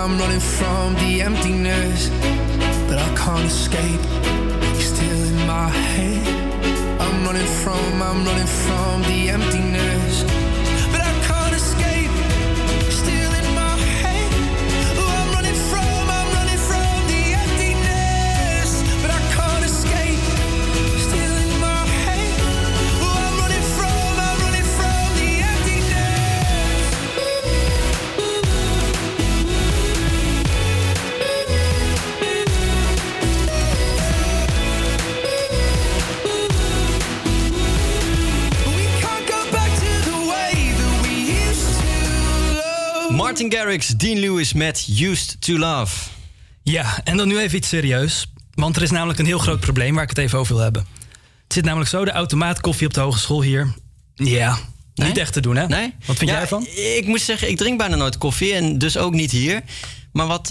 I'm running from the emptiness, but I can't escape. You're still in my head. home, I'm running from the emptiness. Martin Garrix, Dean Lewis met Used to Love. Ja, en dan nu even iets serieus. Want er is namelijk een heel groot probleem waar ik het even over wil hebben. Het zit namelijk zo, de automaat koffie op de hogeschool hier. Ja, nee? Niet echt te doen, hè? Nee. Wat vind jij ervan? Ik moet zeggen, ik drink bijna nooit koffie en dus ook niet hier. Maar wat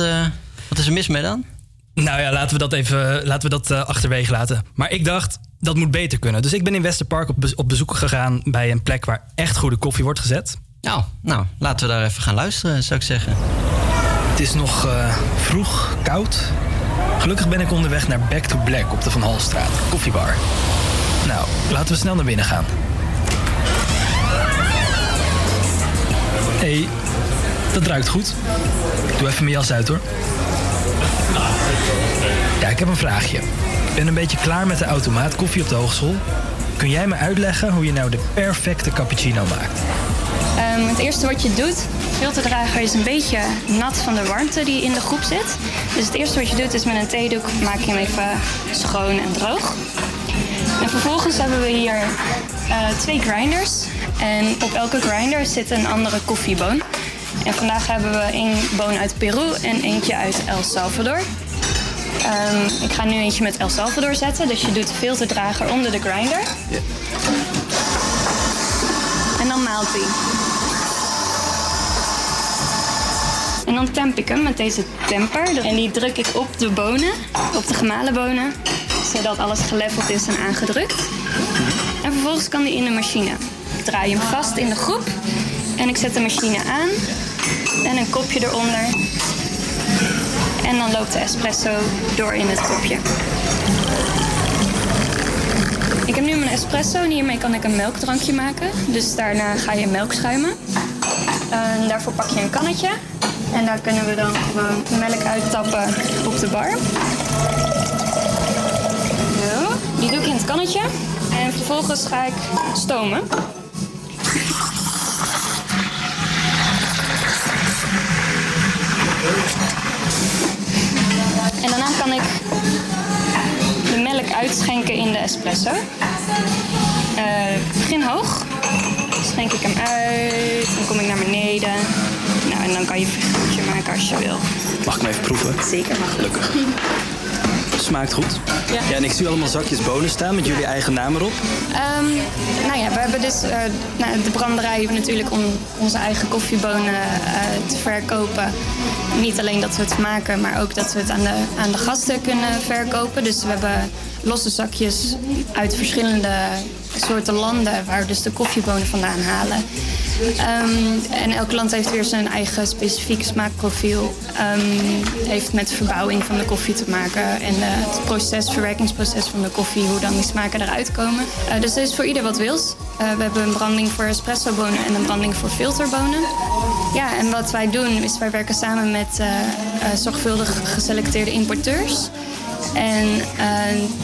is er mis mee dan? Nou ja, laten we dat achterwege laten. Maar ik dacht, dat moet beter kunnen. Dus ik ben in Westerpark op bezoek gegaan bij een plek waar echt goede koffie wordt gezet. Nou, laten we daar even gaan luisteren, zou ik zeggen. Het is nog vroeg, koud. Gelukkig ben ik onderweg naar Back to Black op de Van Halstraat, koffiebar. Nou, laten we snel naar binnen gaan. Hé, dat ruikt goed. Ik doe even mijn jas uit, hoor. Ja, ik heb een vraagje. Ik ben een beetje klaar met de automaat koffie op de hogeschool. Kun jij me uitleggen hoe je nou de perfecte cappuccino maakt? Het eerste wat je doet, de filterdrager is een beetje nat van de warmte die in de groep zit. Dus het eerste wat je doet is met een theedoek maak je hem even schoon en droog. En vervolgens hebben we hier 2 grinders. En op elke grinder zit een andere koffieboon. En vandaag hebben we 1 boon uit Peru en eentje uit El Salvador. Ik ga nu eentje met El Salvador zetten, dus je doet de filterdrager onder de grinder. Yeah. En dan maalt hij. En dan temp ik hem met deze temper. En die druk ik op de bonen, op de gemalen bonen. Zodat alles geleveld is en aangedrukt. En vervolgens kan die in de machine. Ik draai hem vast in de groep. En ik zet de machine aan. En een kopje eronder. En dan loopt de espresso door in het kopje. Ik heb nu mijn espresso en hiermee kan ik een melkdrankje maken. Dus daarna ga je melk schuimen. Daarvoor pak je een kannetje. En daar kunnen we dan gewoon melk uittappen op de bar. Zo, die doe ik in het kannetje. En vervolgens ga ik stomen. En daarna kan ik de melk uitschenken in de espresso. Begin hoog. Schenk ik hem uit. Dan kom ik naar beneden. Nou, en dan kan je een figuurtje maken als je wil. Mag ik hem even proeven? Zeker, mag. Gelukkig. Smaakt goed. Ja. Ja, en ik zie allemaal zakjes bonen staan met jullie eigen naam erop. Nou ja, we hebben dus de branderij natuurlijk om onze eigen koffiebonen te verkopen. Niet alleen dat we het maken, maar ook dat we het aan de gasten kunnen verkopen. Dus we hebben losse zakjes uit verschillende soorten landen waar we dus de koffiebonen vandaan halen. En elk land heeft weer zijn eigen specifiek smaakprofiel. Heeft met verbouwing van de koffie te maken en het verwerkingsproces van de koffie, hoe dan die smaken eruit komen. Dus er is voor ieder wat wils. We hebben een branding voor espressobonen en een branding voor filterbonen. Ja, en wat wij doen is wij werken samen met zorgvuldig geselecteerde importeurs. En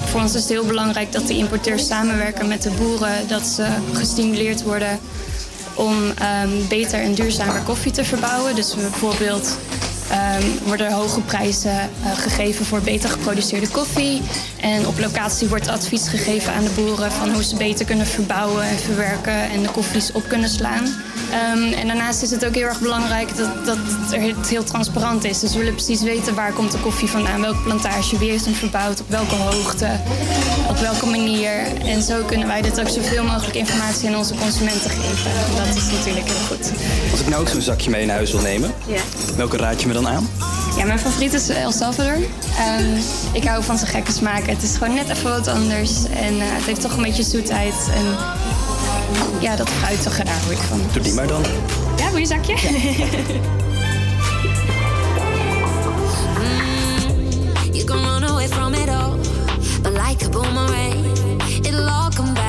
voor ons is het heel belangrijk dat de importeurs samenwerken met de boeren, dat ze gestimuleerd worden om beter en duurzamer koffie te verbouwen. Dus bijvoorbeeld worden er hoge prijzen gegeven voor beter geproduceerde koffie. En op locatie wordt advies gegeven aan de boeren van hoe ze beter kunnen verbouwen en verwerken en de koffies op kunnen slaan. En daarnaast is het ook heel erg belangrijk dat het heel transparant is. Dus we willen precies weten waar komt de koffie vandaan, welke plantage, wie heeft hem verbouwd, op welke hoogte, op welke manier. En zo kunnen wij dit ook zoveel mogelijk informatie aan onze consumenten geven. Dat is natuurlijk heel goed. Als ik nou ook zo'n zakje mee naar huis wil nemen, welke raad je me dan aan? Ja, mijn favoriet is El Salvador. Ik hou van zijn gekke smaak. Het is gewoon net even wat anders en het heeft toch een beetje zoetheid. En ja, dat fruitige, daar hoor ik van. Doe die maar dan. Ja, wil je zakje? Ja. You can run away from it all, but like a boomerang, it'll all come back.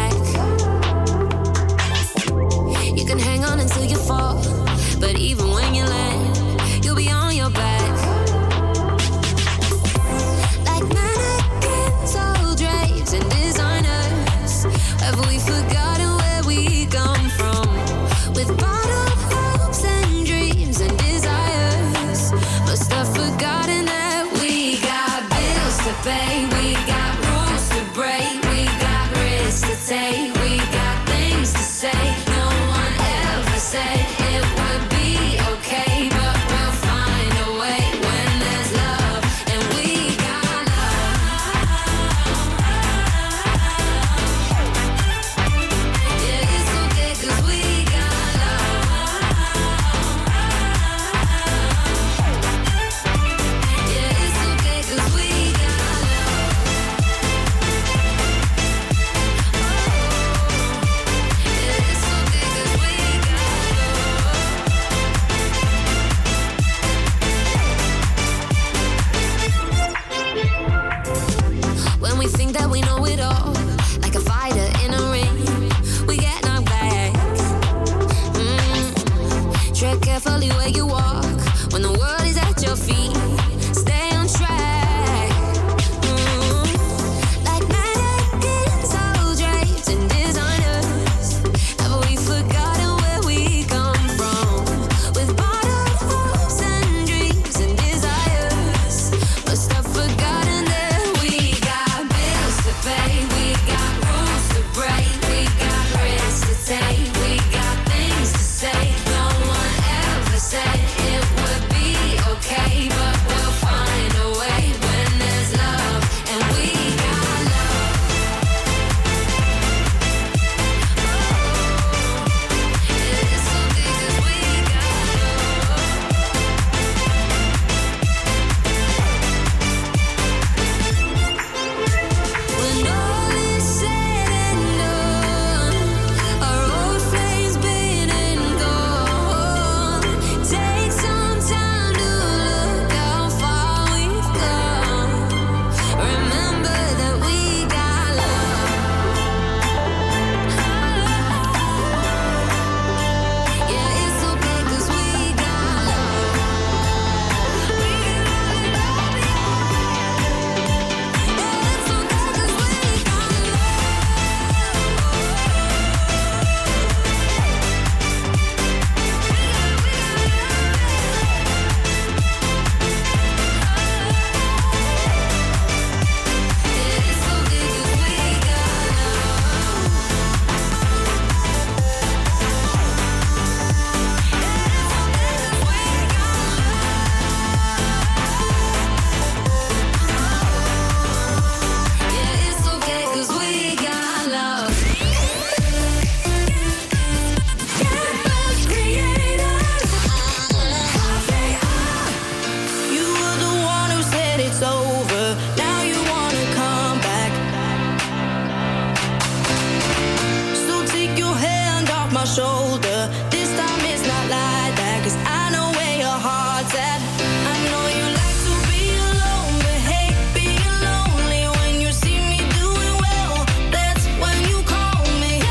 your shoulder. This time it's not like that, 'cause I know where your heart's at. I know you like to be alone, but hate being lonely. When you see me doing well, that's when you call me. Yeah,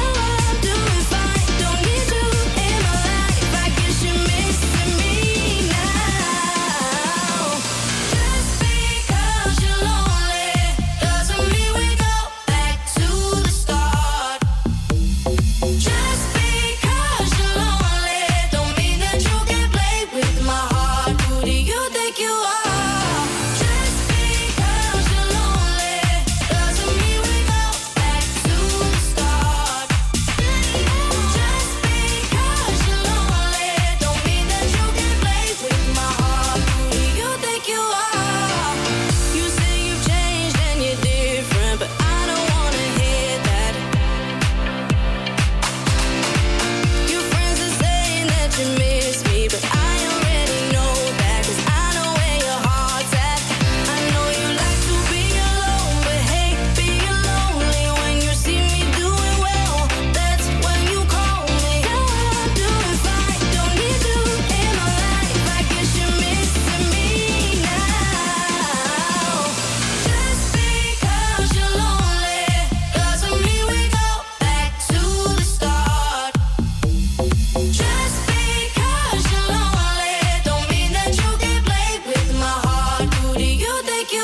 I'm doing fine, don't need you in my life. I guess you're missing me now. Just because you're lonely doesn't mean we go back to the start. Just because you're lonely don't mean that you can play with my heart. Who do you think you are? Just because you're lonely doesn't mean we go back to the start. Just because you're lonely don't mean that you can play with my heart. Who do you think you are? You say you've changed and you're different, but I don't wanna hear that. Your friends are saying that you miss me, but I already know that, 'cause I know where your heart's at. I know you like to be alone, but hate being lonely. When you see me doing well, that's when you call me. Yeah, I'm doing fine, don't need you in my life. I guess you're missing me now. Just because you're lonely doesn't mean we go back to the start. Just because you're lonely don't mean that you can play with my heart. Who do you think you are? You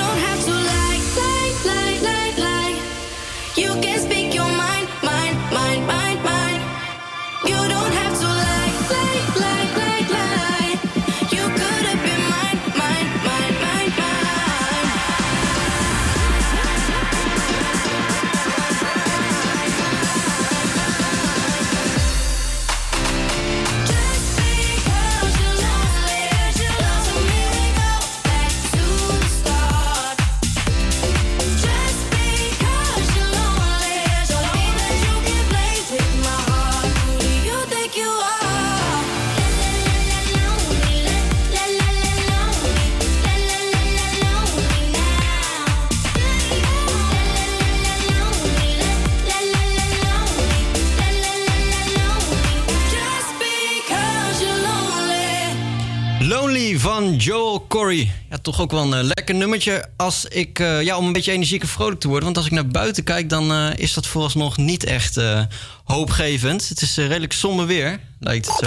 don't have to like. You can speak your mind. You don't have to like. You could have been mine. Lonely van Joel Corry. Ja, toch ook wel een lekker nummertje. Als ik, om een beetje energiek en vrolijk te worden. Want als ik naar buiten kijk, dan is dat vooralsnog niet echt hoopgevend. Het is redelijk somber weer, lijkt het zo.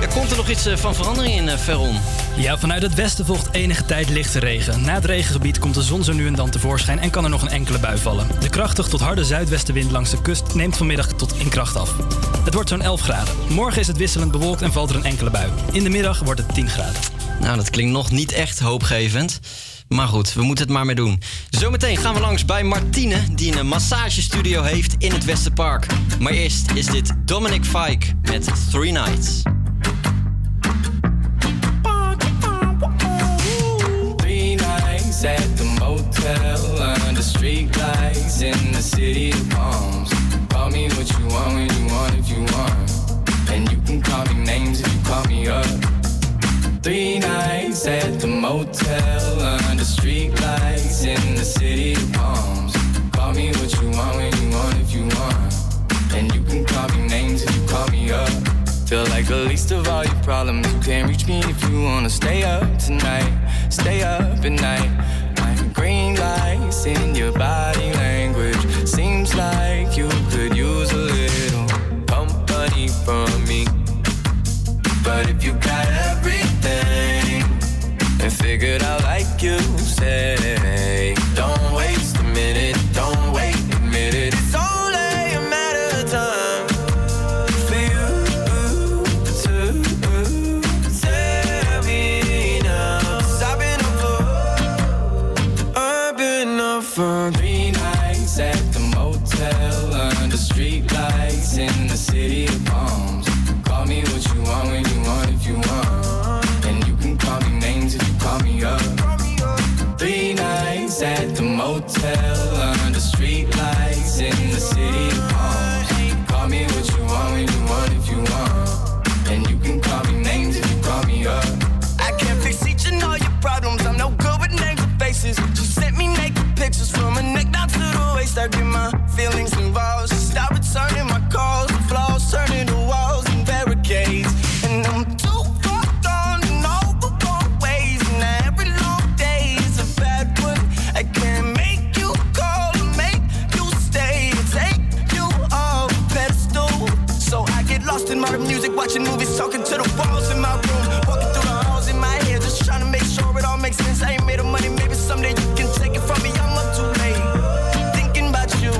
Ja, komt er nog iets van verandering in, Veron? Ja, vanuit het westen volgt enige tijd lichte regen. Na het regengebied komt de zon zo nu en dan tevoorschijn en kan er nog een enkele bui vallen. De krachtig tot harde zuidwestenwind langs de kust neemt vanmiddag tot in kracht af. Het wordt zo'n 11 graden. Morgen is het wisselend bewolkt en valt er een enkele bui. In de middag wordt het 10 graden. Nou, dat klinkt nog niet echt hoopgevend. Maar goed, we moeten het maar mee doen. Zometeen gaan we langs bij Martine, die een massagestudio heeft in het Westerpark. Maar eerst is dit Dominic Fike met Three Nights. At the motel under street lights in the city of palms. Call me what you want when you want if you want, and you can call me names if you call me up. 3 nights at the motel under street lights in the city of palms. Call me what you want when you want if you want, and you can call me names if you call me up. Feel like the least of all your problems. You can't reach me if you wanna stay up tonight. Stay up at night. Like green lights in your body language. Seems like you could use a little company from me. But if you got everything and figured out like you say, don't waste a minute, don't wait a minute. It's only a matter of time for you to tell me now. 'Cause I've been up for, I've been up for 3 nights at the motel under street lights in the city of palms. Call me what you want when you want if you want, and you can call me names if you call me up. 3 nights at the motel under street lights in the city of palms. Talking to the walls in my room, walking through the halls in my head, just trying to make sure it all makes sense. I ain't made of money, maybe someday you can take it from me. I'm up too late, thinking about you.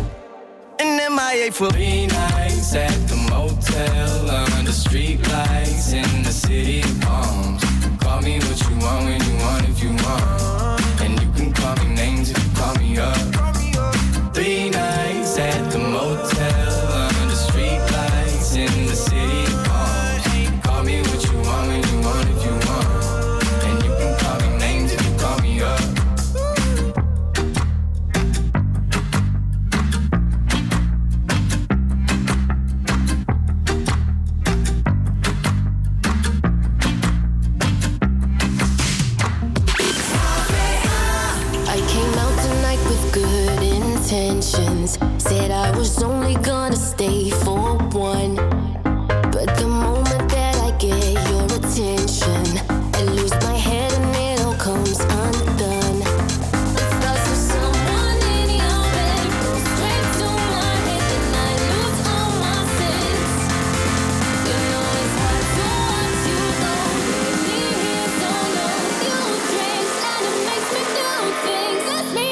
And MIA for 3 nights at the motel under street lights in the city of palms. Call me what you want when you want if you want, and you can call me names if you call me up. 3 nights at the motel under street lights in the city of palms. Call me what you want when you want if you want, and you can call me names if you call me up. Said I was only gonna stay for one, but the moment that I get your attention, I lose my head and it all comes undone. The thoughts of someone in your bed go straight to my head and I lose all my sense. You know it's hard to want you though, leave me here so long. You drink and it makes me do things, that's me.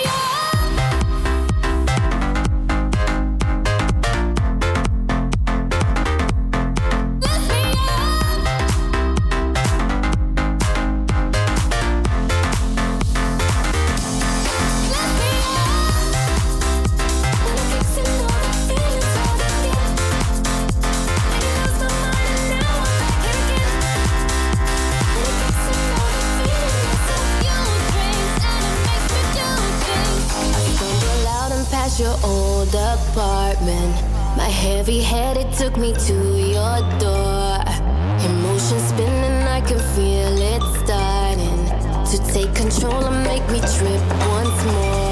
Your old apartment, my heavy head, it took me to your door. Emotion spinning, I can feel it starting to take control and make me trip once more.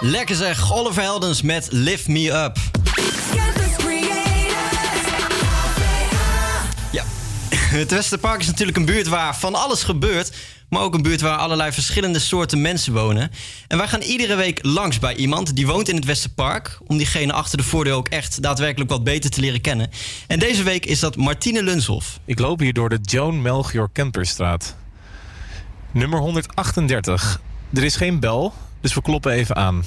Lekker zeg, Oliver Heldens met Lift Me Up. Ja, het Westerpark is natuurlijk een buurt waar van alles gebeurt, maar ook een buurt waar allerlei verschillende soorten mensen wonen. En wij gaan iedere week langs bij iemand die woont in het Westerpark, om diegene achter de voordeur ook echt daadwerkelijk wat beter te leren kennen. En deze week is dat Martine Lunshoff. Ik loop hier door de Joan Melchior Kemperstraat. Nummer 138. Er is geen bel, dus we kloppen even aan.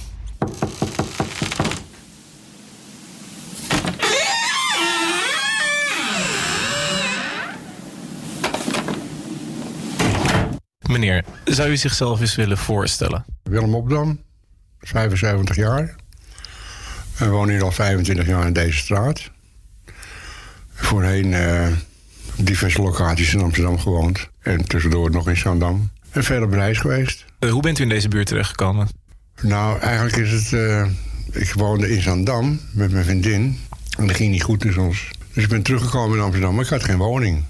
Meneer, zou u zichzelf eens willen voorstellen? Willem Opdam, 75 jaar. We wonen hier al 25 jaar in deze straat. Voorheen op diverse locaties in Amsterdam gewoond. En tussendoor nog in Zaandam. En verder op reis geweest. Hoe bent u in deze buurt terechtgekomen? Nou, eigenlijk is het... ik woonde in Zaandam met mijn vriendin. En dat ging niet goed tussen ons. Dus ik ben teruggekomen in Amsterdam, maar ik had geen woning.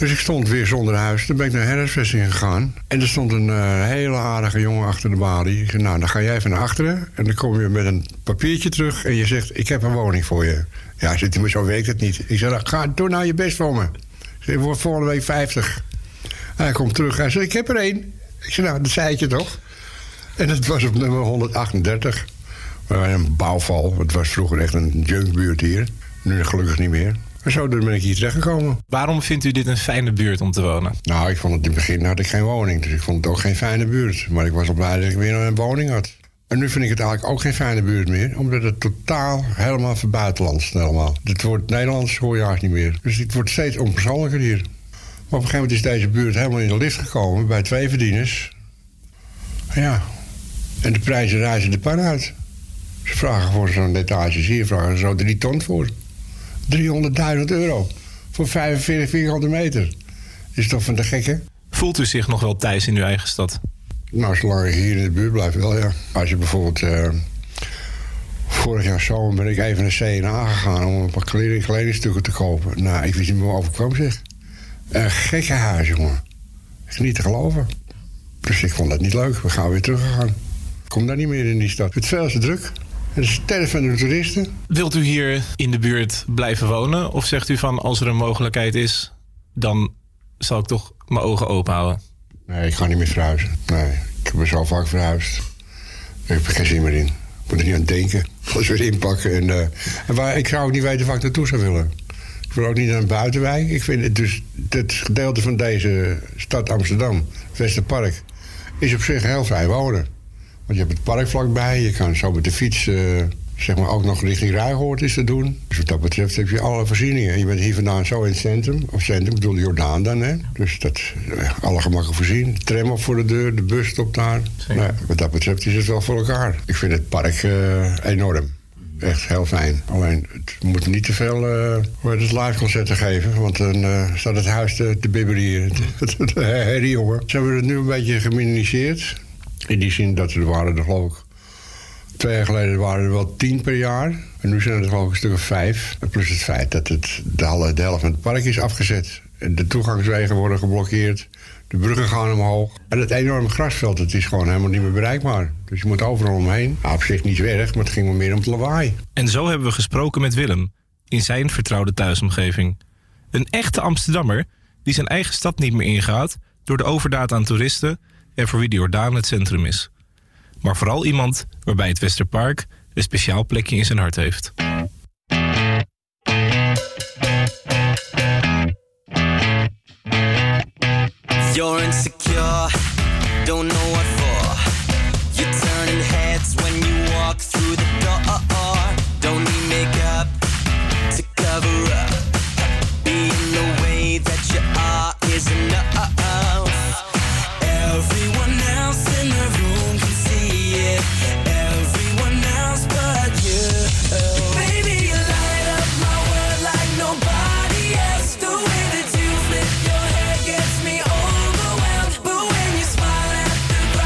Dus ik stond weer zonder huis. Toen ben ik naar herfstvesting gegaan. En er stond een hele aardige jongen achter de balie. Ik zei, nou, dan ga jij even naar achteren. En dan kom je met een papiertje terug. En je zegt, ik heb een woning voor je. Ja, zit hij, maar zo werkt het niet. Ik zei, doe nou je best voor me. Ik word volgende week 50. Hij komt terug. Hij zegt, ik heb er één. Ik zei, nou, dat zei je toch? En dat was op nummer 138. We waren een bouwval. Het was vroeger echt een junkbuurt hier. Nu gelukkig niet meer. En zo ben ik hier terechtgekomen. Waarom vindt u dit een fijne buurt om te wonen? Nou, ik vond het in het begin had ik geen woning. Dus ik vond het ook geen fijne buurt. Maar ik was al blij dat ik weer een woning had. En nu vind ik het eigenlijk ook geen fijne buurt meer. Omdat het totaal helemaal verbuitenlands helemaal. Het woord Nederlands hoor je eigenlijk niet meer. Dus het wordt steeds onpersoonlijker hier. Maar op een gegeven moment is deze buurt helemaal in de lift gekomen. Bij twee verdieners. Ja. En de prijzen reizen de pan uit. Ze vragen voor zo'n detail. Hier vragen ze zo 3 ton voor. 300.000 euro. Voor 45 vierkante meter. Is toch van de gekke? Voelt u zich nog wel thuis in uw eigen stad? Nou, zolang ik hier in de buurt blijf wel, ja. Als je bijvoorbeeld... vorig jaar zomer ben ik even naar C&A gegaan... om een paar kledingstukken te kopen. Nou, ik wist niet meer wat overkwam, zeg. Een gekke huis, jongen. Is niet te geloven. Dus ik vond dat niet leuk. We gaan weer teruggegaan. Ik kom daar niet meer in die stad. Het is veel te druk. Het is sterren van de toeristen. Wilt u hier in de buurt blijven wonen? Of zegt u van, als er een mogelijkheid is... dan zal ik toch mijn ogen open houden? Nee, ik ga niet meer verhuizen. Nee, ik heb me zo vaak verhuisd. Ik heb er geen zin meer in. Ik moet er niet aan denken. Alles weer inpakken. En waar, ik zou ook niet weten waar ik naartoe zou willen. Ik wil ook niet naar een buitenwijk. Ik vind het dus, het gedeelte van deze stad Amsterdam, Westerpark... is op zich heel vrij wonen. Want je hebt het park vlakbij, je kan zo met de fiets zeg maar ook nog richting Rijhoort is te doen. Dus wat dat betreft heb je alle voorzieningen. En je bent hier vandaan zo in het centrum, of centrum, ik bedoel Jordaan dan, hè. Dus dat alle gemakken voorzien. De tram op voor de deur, de bus stopt daar. Nou, wat dat betreft is het wel voor elkaar. Ik vind het park enorm. Echt heel fijn. Alleen, het moet niet te veel live-concerten geven. Want dan staat het huis te bibberieren. Herrie, jongen. Ze hebben het nu een beetje geminimiseerd. In die zin dat er waren er geloof ik... 2 jaar geleden waren er wel 10 per jaar. En nu zijn er geloof ik een stuk of 5. Plus het feit dat de helft van het park is afgezet. De toegangswegen worden geblokkeerd. De bruggen gaan omhoog. En het enorme grasveld, het is gewoon helemaal niet meer bereikbaar. Dus je moet overal omheen. Nou, op zich niet erg, maar het ging wel meer om het lawaai. En zo hebben we gesproken met Willem. In zijn vertrouwde thuisomgeving. Een echte Amsterdammer die zijn eigen stad niet meer ingaat... door de overdaad aan toeristen... en voor wie de Jordaan het centrum is. Maar vooral iemand waarbij het Westerpark een speciaal plekje in zijn hart heeft. You're insecure, don't know what for. You're turning heads when you walk through the door. Don't need makeup to cover up. Being the way that you are is enough. Everyone else in the room can see it. Everyone else but you. Baby, you light up my world like nobody else. The way that you flip your hair gets me overwhelmed. But when you smile at the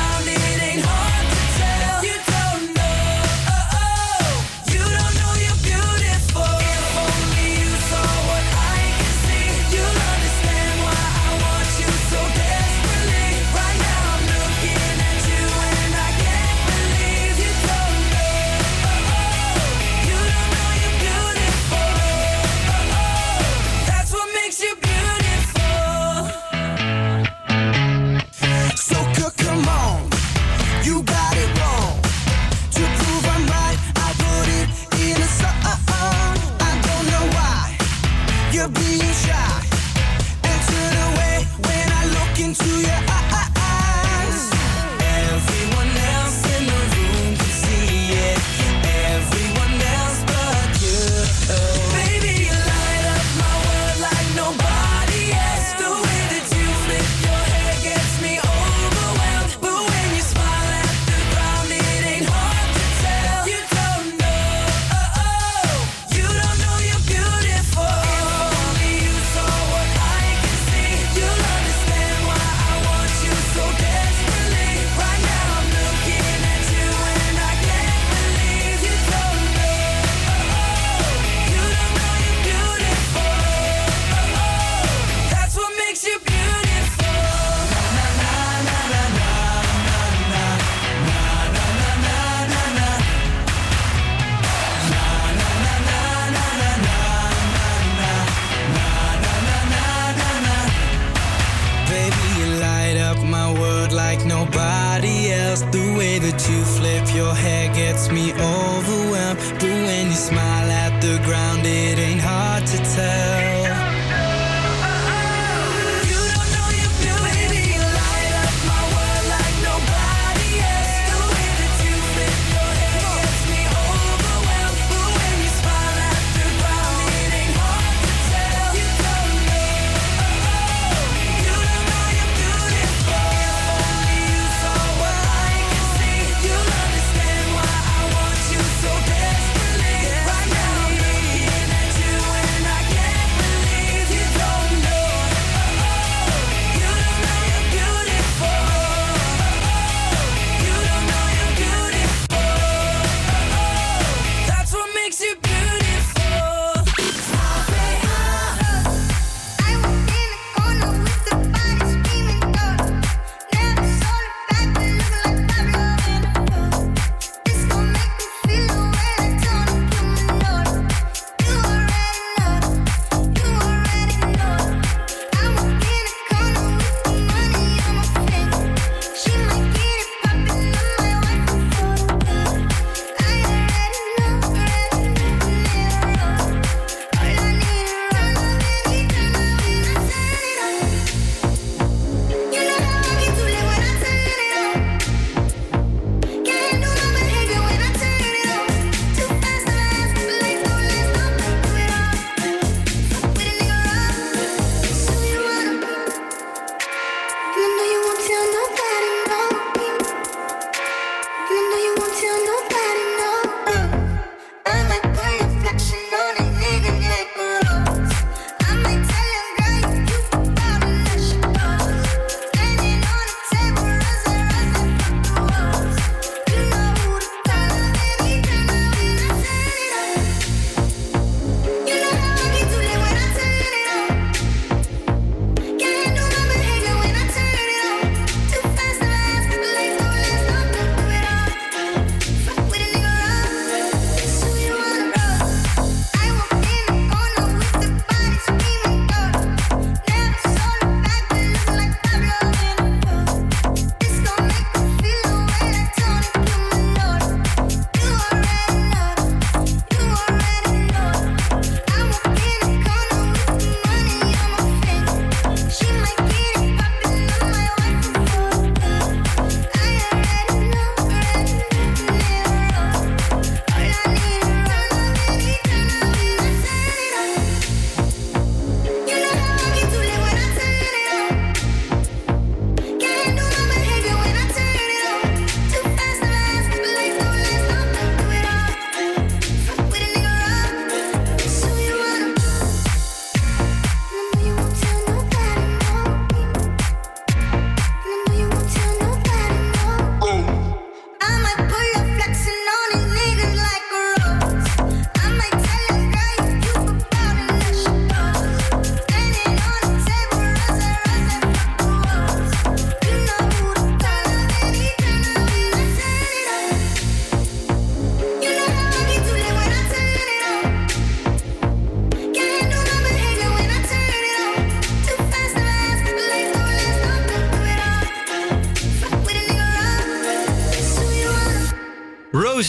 nobody else. The way that you flip your hair gets me overwhelmed. But when you smile at the ground, it ain't hard to tell.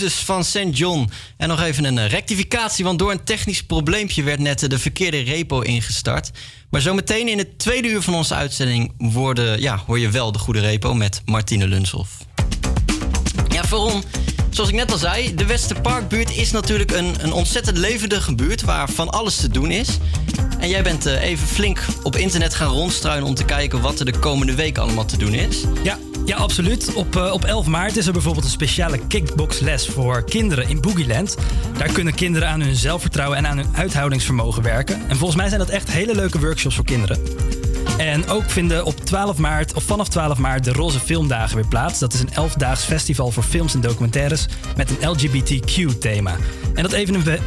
Van St. John. En nog even een rectificatie, want door een technisch probleempje werd net de verkeerde repo ingestart. Maar zometeen in het tweede uur van onze uitzending hoor je wel de goede repo met Martine Lunshoff. Ja, voorom, zoals ik net al zei, de Westerparkbuurt is natuurlijk een ontzettend levendige buurt waar van alles te doen is. En jij bent even flink op internet gaan rondstruinen om te kijken wat er de komende week allemaal te doen is. Ja, absoluut. Op 11 maart is er bijvoorbeeld een speciale kickboxles voor kinderen in Boogie Land. Daar kunnen kinderen aan hun zelfvertrouwen en aan hun uithoudingsvermogen werken. En volgens mij zijn dat echt hele leuke workshops voor kinderen. En ook vinden op 12 maart, of vanaf 12 maart, de Roze Filmdagen weer plaats. Dat is een 11-daags festival voor films en documentaires met een LGBTQ-thema. En dat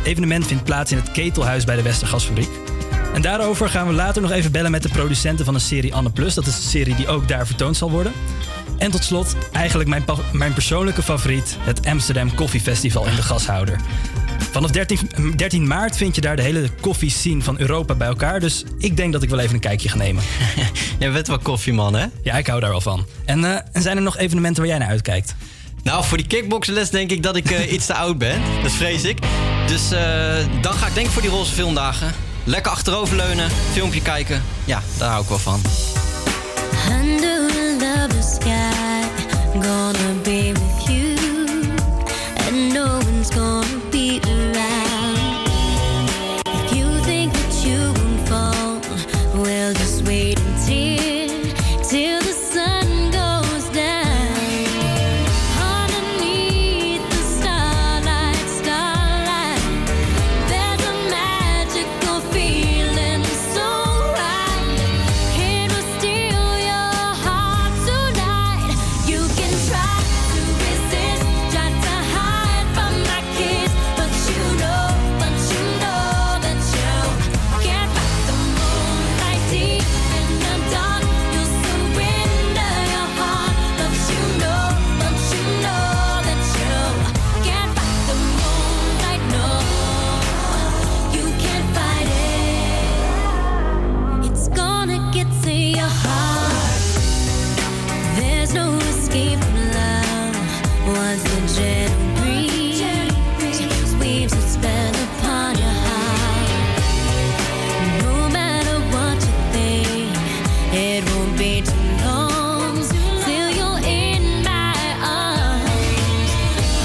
evenement vindt plaats in het Ketelhuis bij de Westergasfabriek. En daarover gaan we later nog even bellen met de producenten van de serie Anne Plus. Dat is de serie die ook daar vertoond zal worden. En tot slot, eigenlijk mijn persoonlijke favoriet, het Amsterdam Coffee Festival in de Gashouder. Vanaf 13 maart vind je daar de hele koffiescene van Europa bij elkaar. Dus ik denk dat ik wel even een kijkje ga nemen. Jij bent wel koffieman, hè? Ja, ik hou daar wel van. En zijn er nog evenementen waar jij naar uitkijkt? Nou, voor die kickboxles denk ik dat ik iets te oud ben. Dat vrees ik. Dus dan ga ik denk ik voor die Roze Filmdagen. Lekker achteroverleunen, filmpje kijken. Ja, daar hou ik wel van. Under the sky, gonna be with you. And no one's gonna be around. If you think that you won't fall, we'll just wait and see till the sun goes down. Underneath the starlight, starlight, there's a magical feeling so right. It will steal your heart tonight. You can try to resist, try to hide from my kiss, but you know that you can't fight the moonlight deep in the dark. You'll surrender your heart, but you know that you can't fight the moonlight. No, you can't fight it. It's gonna get to your heart. There's no escape from love. Once the gentle breeze weaves its spell upon your heart, no matter what you think, it won't be too long till you're in my arms.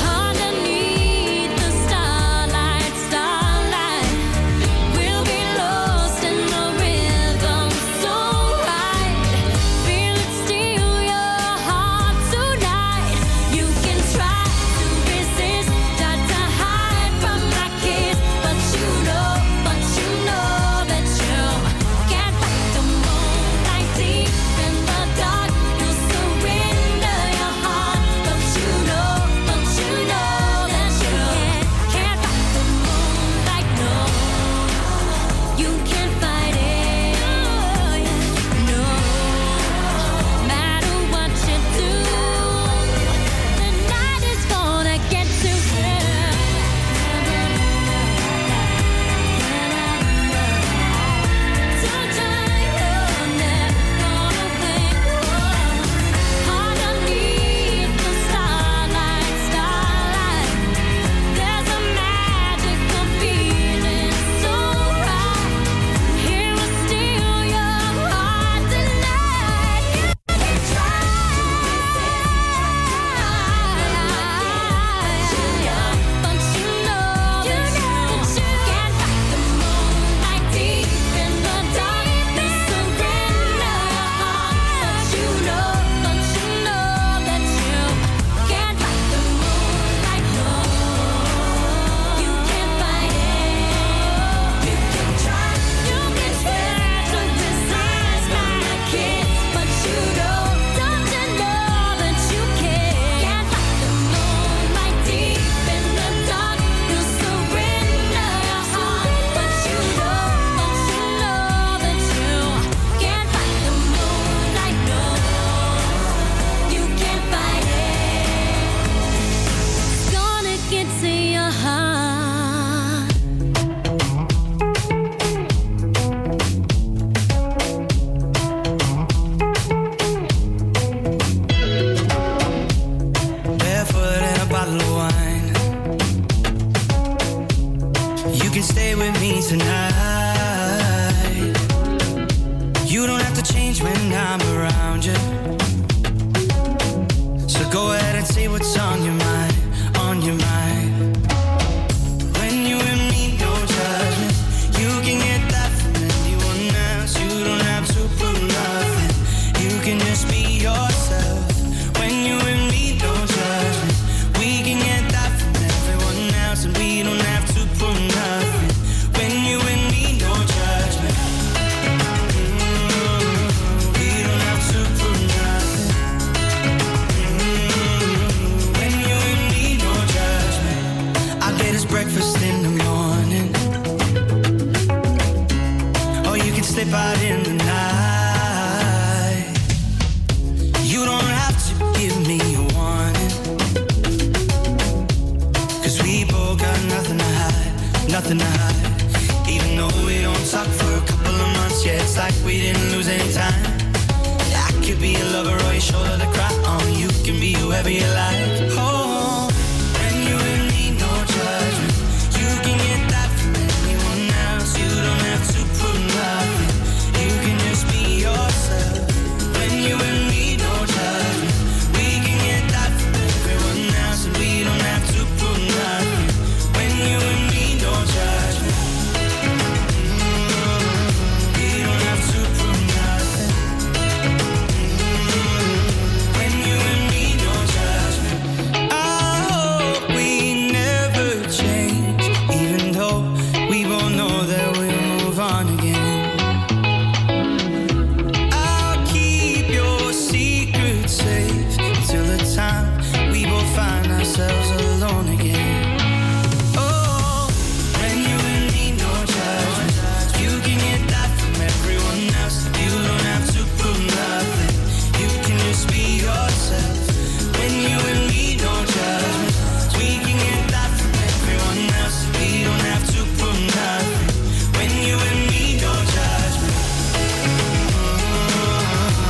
Underneath the starlight, starlight, we'll be lost in the rhythm so right. Feel it steal your heart tonight. You can try to resist, try to hide from my kiss, but you know that you can't fight the moonlight deep in the dark. You'll surrender your heart, but you know that you can't fight the moonlight. No, you can't fight it. No, matter what you do, the night is gonna get to gonna get to your heart. Barefoot and a bottle of wine. You can stay with me tonight. You don't have to change when I'm around you. So go ahead and say what's on your mind, on your mind. When you and me, no judgments. You can get that from anyone else. You don't have to prove nothing. You can just be yourself. When you and me, no judgments. We can get that from everyone else, and we don't have to prove nothing. When you and nothing to hide. Even though we don't talk for a couple of months, yeah, it's like we didn't lose any time. I could be a lover or your shoulder to cry on. You can be whoever you like. Oh, when you ain't need no judgment, you can get that from anyone else. You don't have to prove nothing. You can just be yourself. When you ain't need no judgment, we can get that from everyone else, and we don't have to prove nothing. When you ain't need no judgment, we don't have to prove nothing. When you ain't need no judgment, I hope we never change, even though we both know that we'll move on again. I'll keep your secret safe until the time we both find ourselves alone again. Oh, when you ain't need no judgment, you can get that from everyone else. You don't have to prove nothing. You can just be yourself. When you ain't need no judgment, we can get that from everyone else. We don't have to prove nothing. When you ain't need no judgment, we don't have to prove nothing.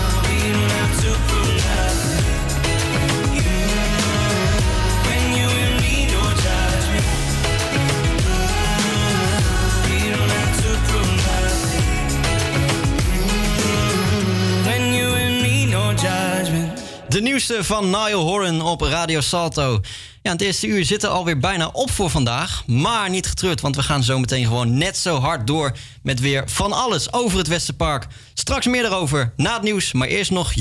When you ain't need no judgment, we don't have to prove nothing. When you ain't need no judgment. De nieuwste van Niall Horan op Radio Salto. Ja, het eerste uur zit er alweer bijna op voor vandaag. Maar niet getreurd, want we gaan zo meteen gewoon net zo hard door... met weer van alles over het Westerpark. Straks meer daarover na het nieuws, maar eerst nog UB40.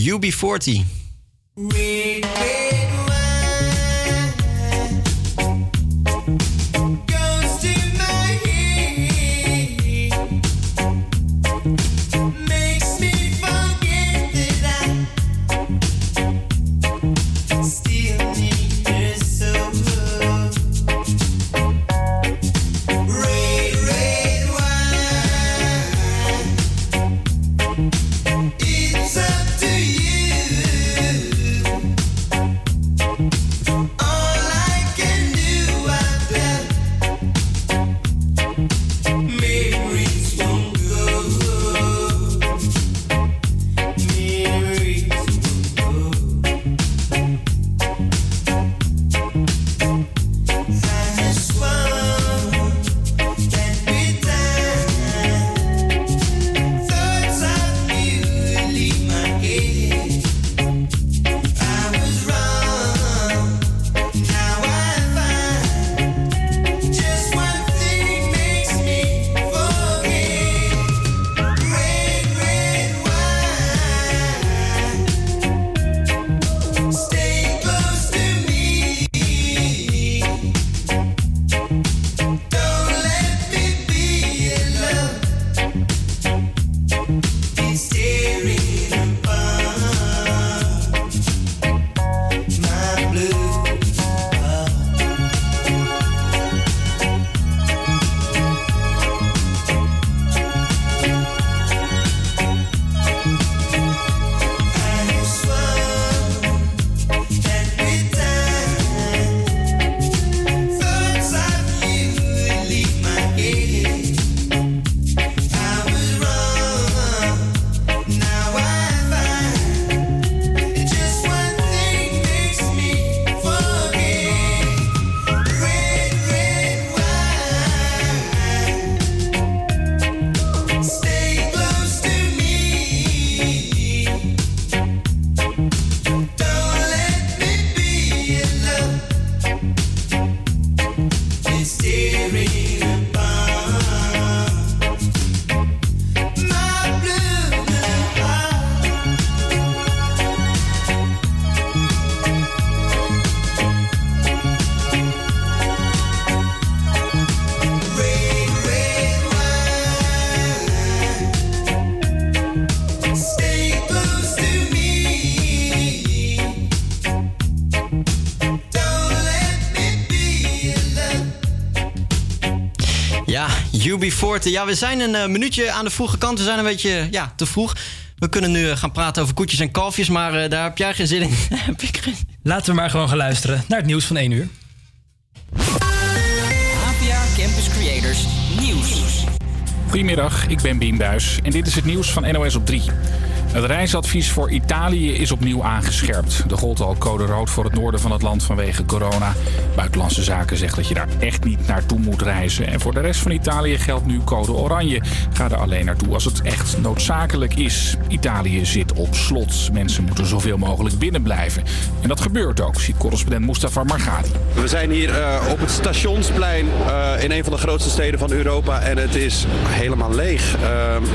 UB40. Ja, we zijn een minuutje aan de vroege kant. We zijn een beetje te vroeg. We kunnen nu gaan praten over koetjes en kalfjes, maar daar heb jij geen zin in. Laten we maar gewoon gaan luisteren naar het nieuws van 1 uur. HvA Campus Creators Goedemiddag, ik ben Biem Duis en dit is het nieuws van NOS op 3. Het reisadvies voor Italië is opnieuw aangescherpt. Er gold al code rood voor het noorden van het land vanwege corona. Buitenlandse Zaken zegt dat je daar echt niet naartoe moet reizen. En voor de rest van Italië geldt nu code oranje. Ga er alleen naartoe als het echt noodzakelijk is. Italië zit op slot. Mensen moeten zoveel mogelijk binnen blijven. En dat gebeurt ook, ziet correspondent Mustafa Margadi. We zijn hier op het stationsplein in een van de grootste steden van Europa. En het is helemaal leeg.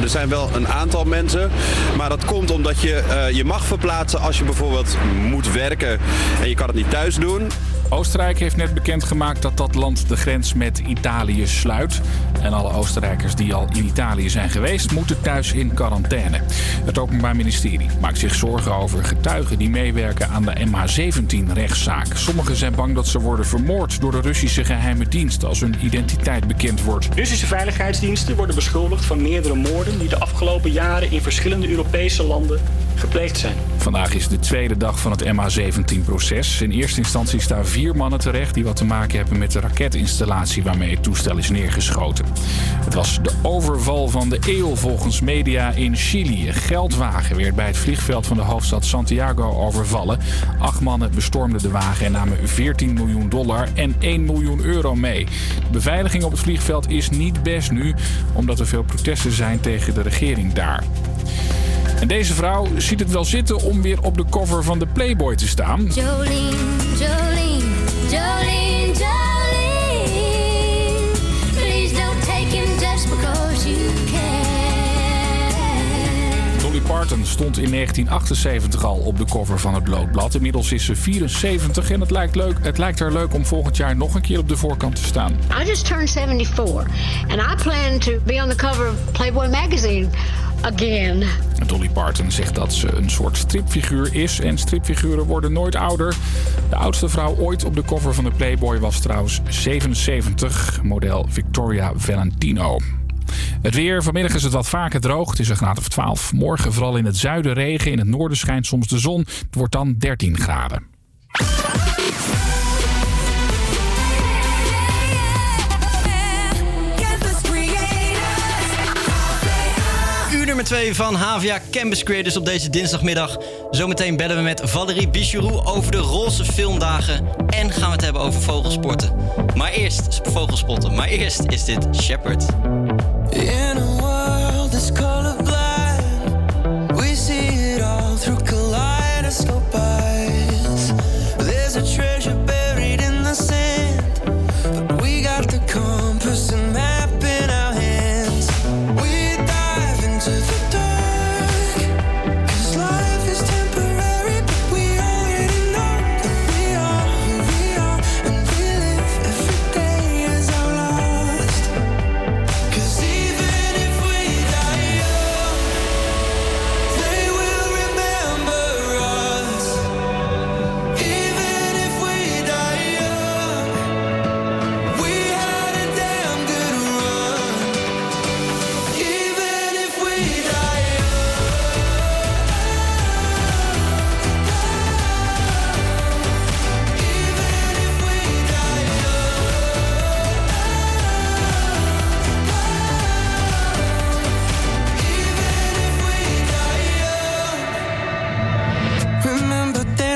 Er zijn wel een aantal mensen, maar dat komt omdat je je mag verplaatsen als je bijvoorbeeld moet werken en je kan het niet thuis doen. Oostenrijk heeft net bekendgemaakt dat dat land de grens met Italië sluit. En alle Oostenrijkers die al in Italië zijn geweest, moeten thuis in quarantaine. Het Openbaar Ministerie maakt zich zorgen over getuigen die meewerken aan de MH17-rechtszaak. Sommigen zijn bang dat ze worden vermoord door de Russische geheime dienst als hun identiteit bekend wordt. Russische veiligheidsdiensten worden beschuldigd van meerdere moorden die de afgelopen jaren in verschillende Europese landen gepleegd zijn. Vandaag is de tweede dag van het MH17-proces. In eerste instantie staan 4 mannen terecht die wat te maken hebben met de raketinstallatie waarmee het toestel is neergeschoten. Het was de overval van de eeuw volgens media in Chili. Een geldwagen werd bij het vliegveld van de hoofdstad Santiago overvallen. 8 mannen bestormden de wagen en namen $14 miljoen en €1 miljoen mee. De beveiliging op het vliegveld is niet best nu, omdat er veel protesten zijn tegen de regering daar. En deze vrouw ziet het wel zitten om weer op de cover van de Playboy te staan. Jolene, Jolene, Jolene, Jolene. Please don't take him just because you can. Dolly Parton stond in 1978 al op de cover van het Loodblad. Inmiddels is ze 74 en het lijkt haar leuk om volgend jaar nog een keer op de voorkant te staan. I just turned 74 and I plan to be on the cover of Playboy magazine. Again. Dolly Parton zegt dat ze een soort stripfiguur is en stripfiguren worden nooit ouder. De oudste vrouw ooit op de cover van de Playboy was trouwens 77, model Victoria Valentino. Het weer. Vanmiddag is het wat vaker droog. Het is een graad of 12. Morgen vooral in het zuiden regen. In het noorden schijnt soms de zon. Het wordt dan 13 graden. Nummer 2 van HvA Campus Creators op deze dinsdagmiddag. Zometeen bellen we met Valerie Bichourou over de Roze Filmdagen. En gaan we het hebben over vogelspotten. Maar eerst is dit Shepherd. In a world that's colorblind, we see it all through kaleidoscope eyes. There's a treasure buried in the sand, but we got the compass and map in our hands. To the dark, 'cause life is temporary, but we already know that we are who we are, and we live every day as our last. 'Cause even if we die young, they will remember us. Even if we die young, we had a damn good run.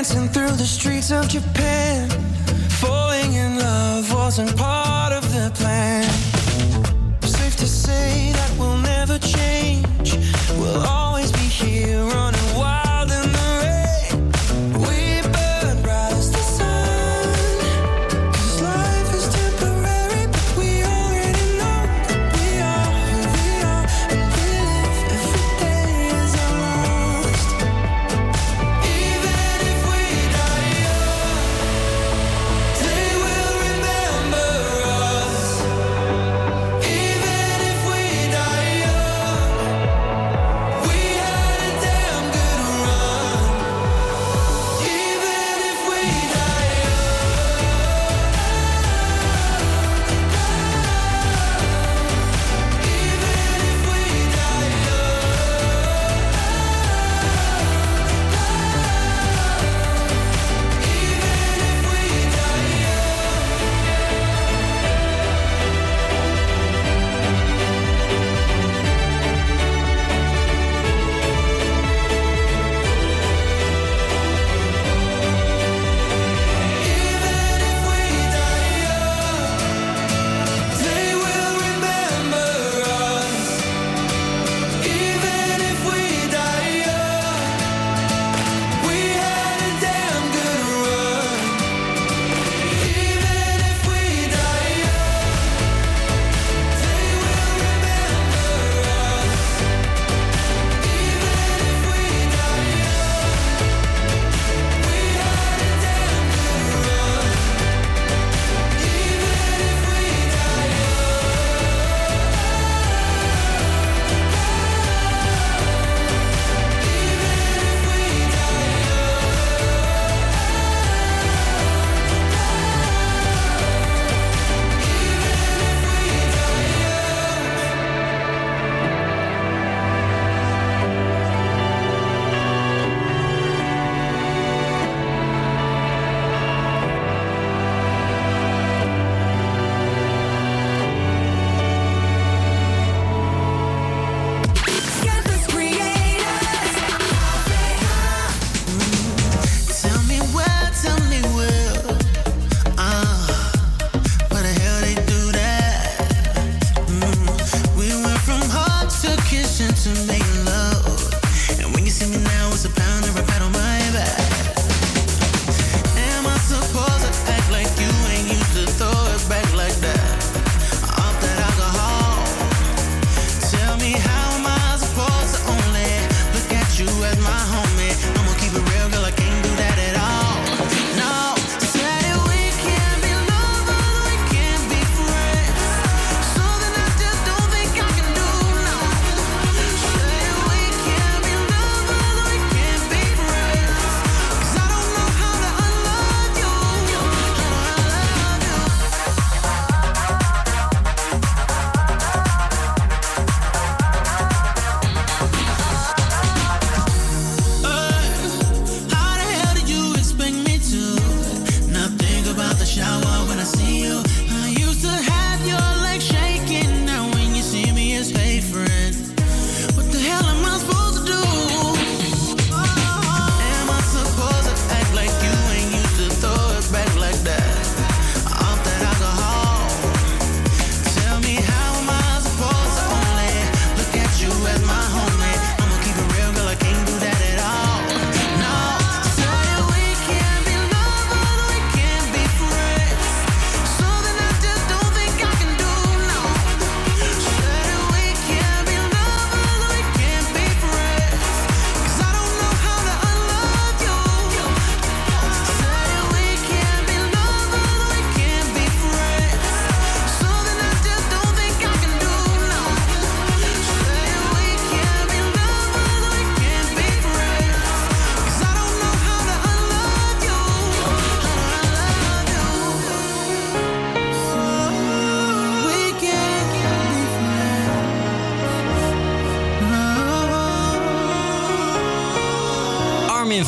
Dancing through the streets of Japan, falling in love wasn't part of the plan. Safe to say that we'll never change. We'll always be here running wild.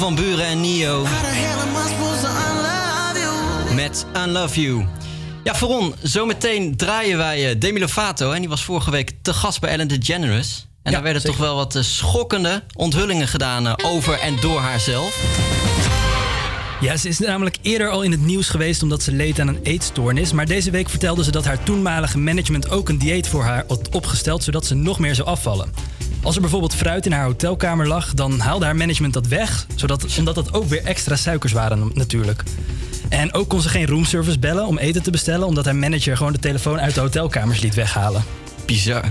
van Buren en Nio. Met I Love You. Ja, Veron, zometeen draaien wij Demi Lovato. En die was vorige week te gast bij Ellen DeGeneres. En ja, daar werden zeker toch wel wat schokkende onthullingen gedaan over en door haarzelf. Ja, ze is namelijk eerder al in het nieuws geweest omdat ze leed aan een eetstoornis. Maar deze week vertelde ze dat haar toenmalige management ook een dieet voor haar had opgesteld, zodat ze nog meer zou afvallen. Als er bijvoorbeeld fruit in haar hotelkamer lag, dan haalde haar management dat weg, omdat dat ook weer extra suikers waren natuurlijk. En ook kon ze geen roomservice bellen om eten te bestellen, omdat haar manager gewoon de telefoon uit de hotelkamers liet weghalen.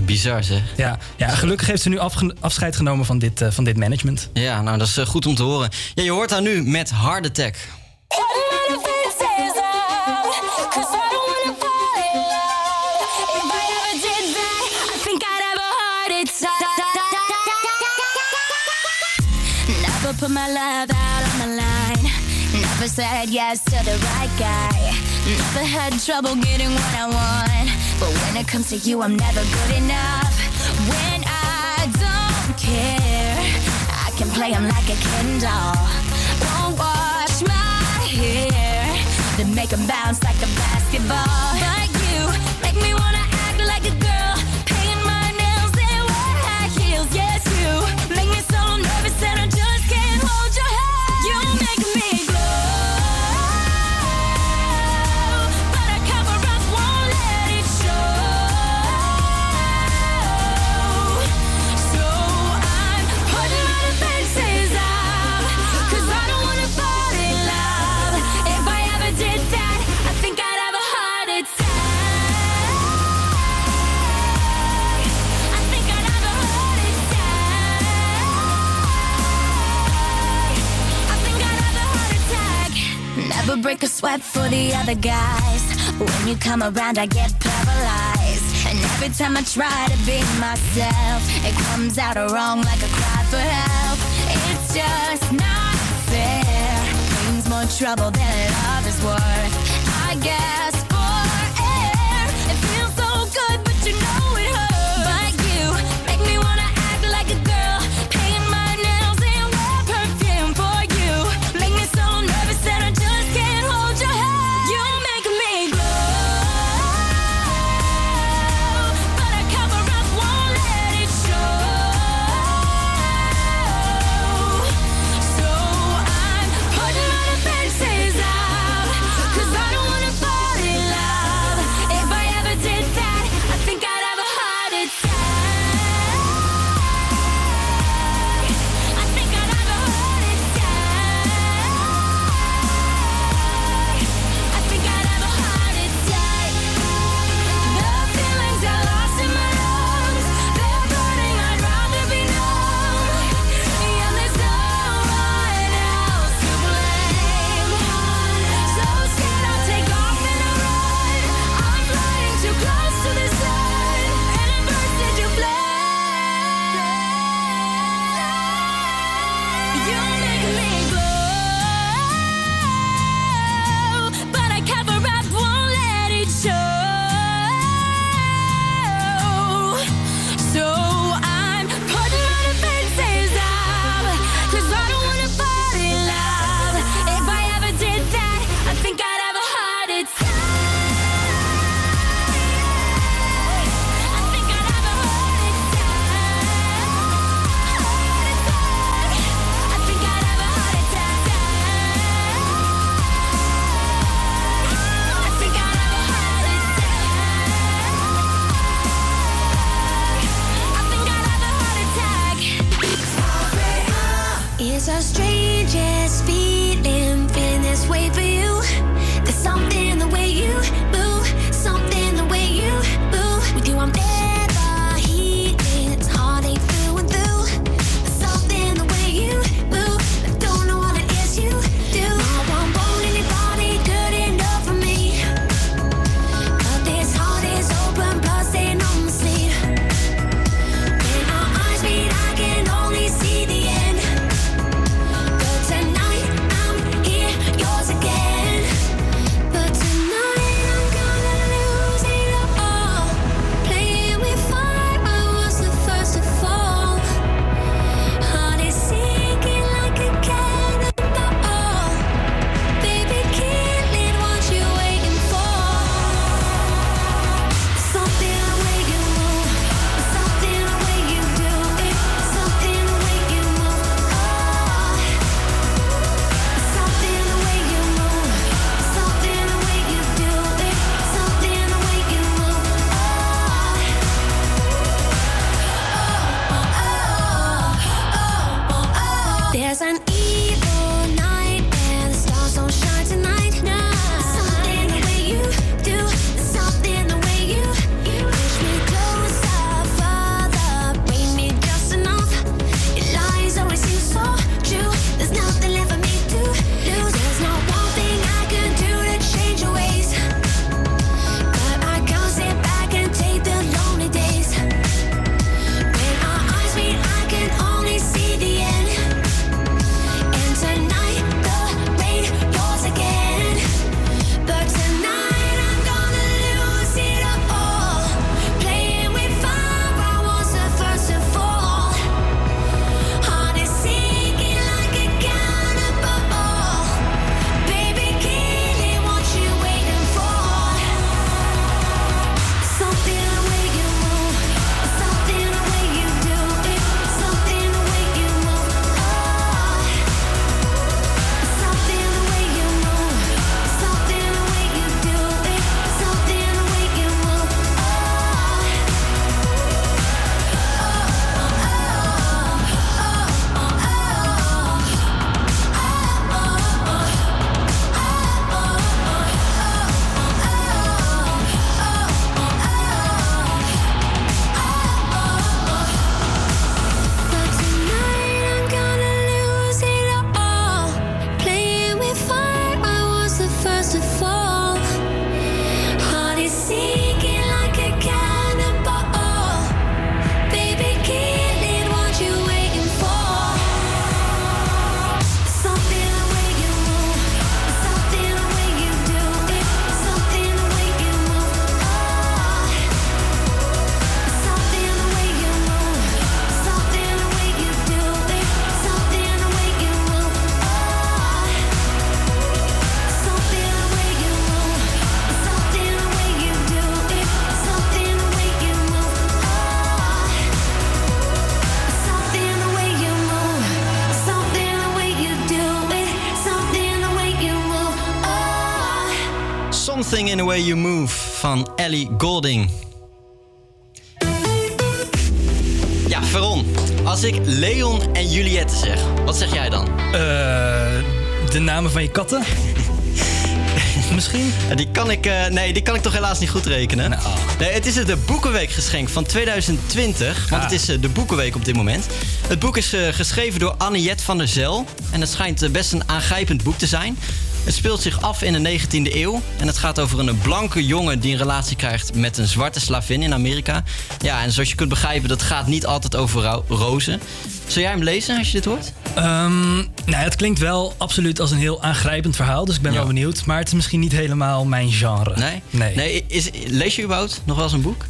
Bizar zeg. Ja, gelukkig heeft ze nu afscheid genomen van dit management. Ja, nou dat is goed om te horen. Ja, je hoort haar nu met Heart Attack. Never put my love out on the line. Never said yes to the right guy. Never had trouble getting what I want. But when it comes to you, I'm never good enough. When I don't care, I can play them like a Ken doll. Won't wash my hair, then make them bounce like a basketball. But you make me wanna act like a girl, paint my nails and wear high heels. Yes, you make me so nervous that I just can't hold your hand. You make me glow. Never break a sweat for the other guys. When you come around, I get paralyzed. And every time I try to be myself, it comes out wrong like a cry for help. It's just not fair. Brings more trouble than love is worth. I gasp for air. It feels so good, but you know it hurts. But you make me wanna act like a girl. Paint my nails and wear perfume for you. Make me so nervous that I just can't hold your hand. You make me glow, but I cover up, won't let it show. So I'm putting all the fences out, 'cause I don't wanna fall Something in the Way You Move van Ellie Goulding. Ja, Veron, als ik Leon en Juliette zeg, wat zeg jij dan? De namen van je katten? Misschien? Die kan ik toch helaas niet goed rekenen. Nou. Nee, het is de Boekenweekgeschenk van 2020. Want het is de Boekenweek op dit moment. Het boek is geschreven door Anniette van der Zijl. En het schijnt best een aangrijpend boek te zijn. Het speelt zich af in de 19e eeuw. En het gaat over een blanke jongen die een relatie krijgt met een zwarte slavin in Amerika. Ja, en zoals je kunt begrijpen, dat gaat niet altijd over rozen. Zou jij hem lezen als je dit hoort? Het klinkt wel absoluut als een heel aangrijpend verhaal. Dus ik ben wel benieuwd. Maar het is misschien niet helemaal mijn genre. Nee. Lees je überhaupt nog wel eens een boek?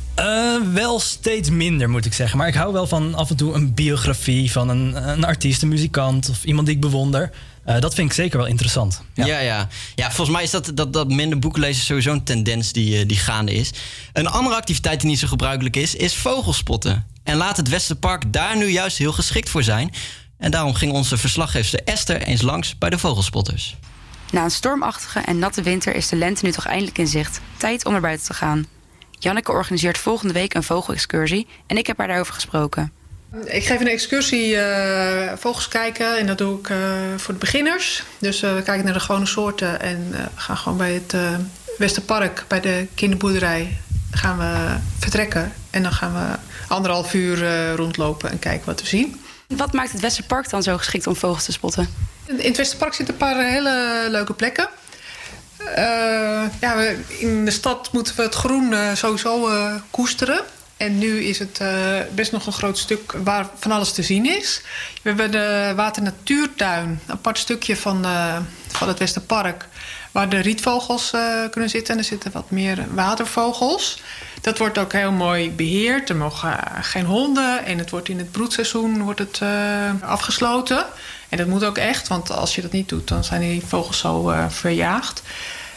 Wel steeds minder, moet ik zeggen. Maar ik hou wel van af en toe een biografie van een artiest, een muzikant of iemand die ik bewonder. Dat vind ik zeker wel interessant. Ja, volgens mij is dat minder boeklezen sowieso een tendens die gaande is. Een andere activiteit die niet zo gebruikelijk is vogelspotten. En laat het Westerpark daar nu juist heel geschikt voor zijn. En daarom ging onze verslaggeefster Esther eens langs bij de vogelspotters. Na een stormachtige en natte winter is de lente nu toch eindelijk in zicht. Tijd om naar buiten te gaan. Janneke organiseert volgende week een vogelexcursie en ik heb haar daarover gesproken. Ik geef een excursie vogels kijken en dat doe ik voor de beginners. Dus we kijken naar de gewone soorten en we gaan gewoon bij het Westerpark, bij de kinderboerderij, gaan we vertrekken. En dan gaan we 1,5 uur rondlopen en kijken wat we zien. Wat maakt het Westerpark dan zo geschikt om vogels te spotten? In het Westerpark zitten een paar hele leuke plekken. In de stad moeten we het groen sowieso koesteren. En nu is het best nog een groot stuk waar van alles te zien is. We hebben de waternatuurtuin, een apart stukje van het Westerpark, waar de rietvogels kunnen zitten. En er zitten wat meer watervogels. Dat wordt ook heel mooi beheerd. Er mogen geen honden en het wordt in het broedseizoen afgesloten. En dat moet ook echt, want als je dat niet doet, dan zijn die vogels zo verjaagd.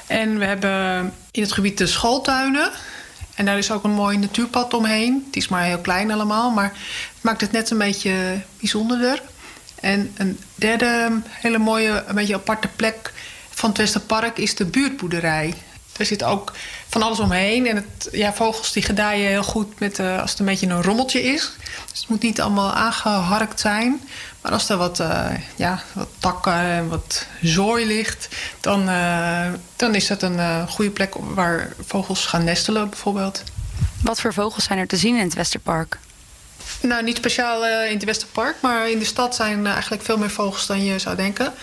En we hebben in het gebied de schooltuinen. En daar is ook een mooi natuurpad omheen. Het is maar heel klein allemaal, maar het maakt het net een beetje bijzonderder. En een derde hele mooie, een beetje aparte plek van het Westerpark is de buurtboerderij. Er zit ook van alles omheen. En vogels die gedijen heel goed met, als het een beetje een rommeltje is. Dus het moet niet allemaal aangeharkt zijn. Maar als er wat takken en wat zooi ligt, dan is dat een goede plek waar vogels gaan nestelen bijvoorbeeld. Wat voor vogels zijn er te zien in het Westerpark? Nou, niet speciaal in het Westerpark, maar in de stad zijn eigenlijk veel meer vogels dan je zou denken.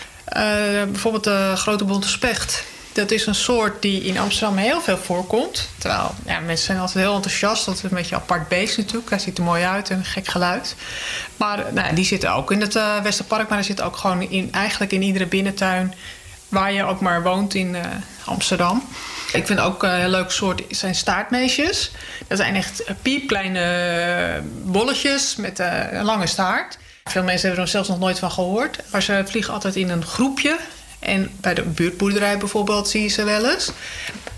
Bijvoorbeeld de grote bonte specht. Dat is een soort die in Amsterdam heel veel voorkomt. Terwijl mensen zijn altijd heel enthousiast. Dat is een beetje een apart beest natuurlijk. Hij ziet er mooi uit en een gek geluid. Maar die zitten ook in het Westerpark. Maar er zit ook gewoon eigenlijk in iedere binnentuin waar je ook maar woont in Amsterdam. Ik vind ook een leuk soort zijn staartmeesjes. Dat zijn echt piepkleine bolletjes met een lange staart. Veel mensen hebben er zelfs nog nooit van gehoord. Maar ze vliegen altijd in een groepje. En bij de buurtboerderij bijvoorbeeld zie je ze wel eens.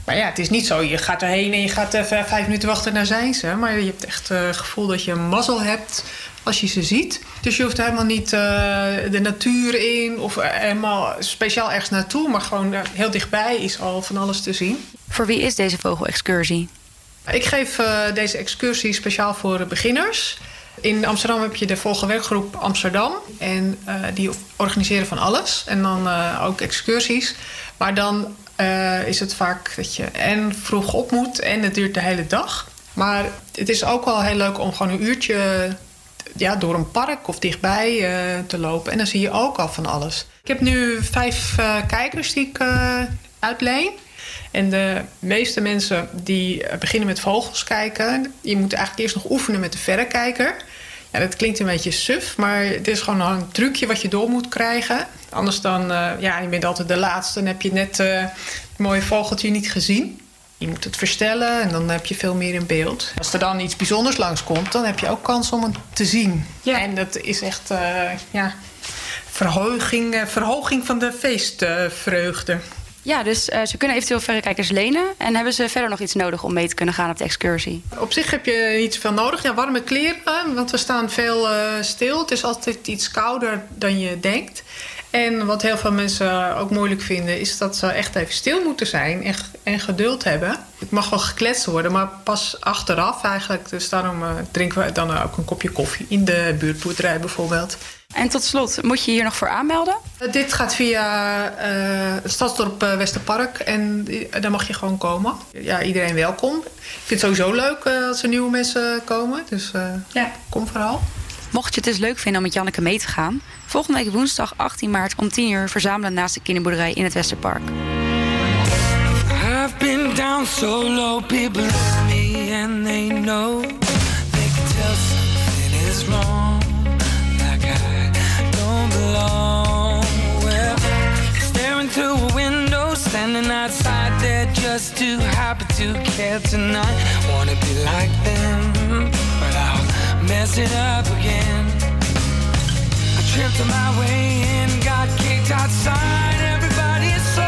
Maar het is niet zo, je gaat erheen en je gaat even 5 minuten wachten en daar zijn ze. Maar je hebt echt het gevoel dat je een mazzel hebt als je ze ziet. Dus je hoeft helemaal niet de natuur in of helemaal speciaal ergens naartoe. Maar gewoon heel dichtbij is al van alles te zien. Voor wie is deze vogelexcursie? Ik geef deze excursie speciaal voor beginners. In Amsterdam heb je de Vogelwerkgroep Amsterdam. En die organiseren van alles. En dan ook excursies. Maar dan is het vaak dat je en vroeg op moet en het duurt de hele dag. Maar het is ook wel heel leuk om gewoon een uurtje door een park of dichtbij te lopen. En dan zie je ook al van alles. Ik heb nu 5 kijkers die ik uitleen. En de meeste mensen die beginnen met vogels kijken, je moet eigenlijk eerst nog oefenen met de verrekijker. Ja, dat klinkt een beetje suf, maar het is gewoon een trucje wat je door moet krijgen. Anders dan, je bent altijd de laatste en heb je net het mooie vogeltje niet gezien. Je moet het verstellen en dan heb je veel meer in beeld. Als er dan iets bijzonders langskomt, dan heb je ook kans om het te zien. Ja. En dat is echt verhoging van de feestvreugde. Ja, dus ze kunnen eventueel verrekijkers lenen. En hebben ze verder nog iets nodig om mee te kunnen gaan op de excursie? Op zich heb je niet zoveel nodig. Ja, warme kleren, want we staan veel stil. Het is altijd iets kouder dan je denkt. En wat heel veel mensen ook moeilijk vinden, is dat ze echt even stil moeten zijn en geduld hebben. Het mag wel gekletst worden, maar pas achteraf eigenlijk. Dus daarom drinken we dan ook een kopje koffie in de buurtboerderij bijvoorbeeld. En tot slot, moet je hier nog voor aanmelden? Dit gaat via het stadsdorp Westerpark en daar mag je gewoon komen. Ja, iedereen welkom. Ik vind het sowieso leuk als er nieuwe mensen komen, dus kom vooral. Mocht je het dus leuk vinden om met Janneke mee te gaan, volgende week woensdag 18 maart om 10 uur verzamelen naast de kinderboerderij in het Westerpark. I've been down so low, people love me and they know they can tell something is wrong, like I don't belong. Well, staring through a window, standing outside, they're just too happy to care tonight. Wanna be like them, but I'll mess it up again. I tripped on my way in, got kicked outside, everybody is so.